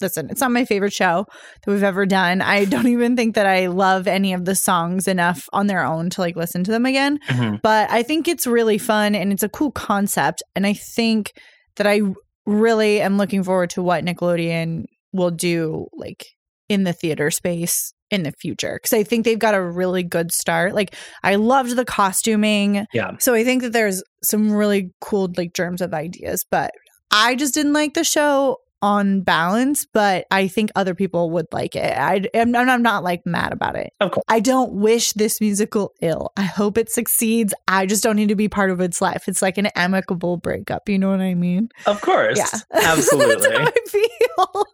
Listen, it's not my favorite show that we've ever done. I don't even think that I love any of the songs enough on their own to like listen to them again. But I think it's really fun and it's a cool concept. And I think that I really am looking forward to what Nickelodeon will do, like, in the theater space in the future, because I think they've got a really good start. Like, I loved the costuming. Yeah. So I think that there's some really cool like germs of ideas, but I just didn't like the show on balance, but I think other people would like it. I'm not like mad about it. Of course. I don't wish this musical ill. I hope it succeeds. I just don't need to be part of its life. It's like an amicable breakup. You know what I mean? Of course. Yeah. Absolutely. That's how I feel.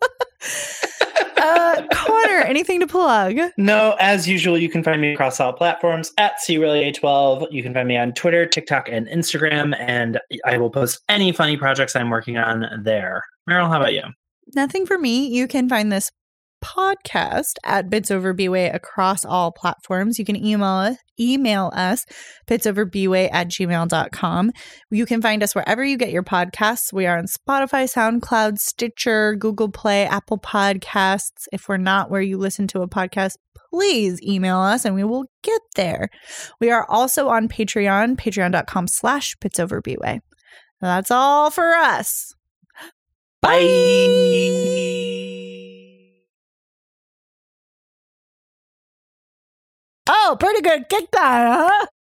Connor, anything to plug? No, as usual, you can find me across all platforms at CReallyA12. You can find me on Twitter, TikTok, and Instagram, and I will post any funny projects I'm working on there. Meryl, how about you? Nothing for me. You can find this podcast at bitsoverbway across all platforms. You can email us bitsoverbway@gmail.com. You can find us wherever you get your podcasts. We are on Spotify, SoundCloud, Stitcher, Google Play, Apple Podcasts. If we're not where you listen to a podcast, please email us and we will get there. We are also on Patreon, patreon.com/bitsoverbway. That's all for us. Bye. Oh, pretty good kickback, huh?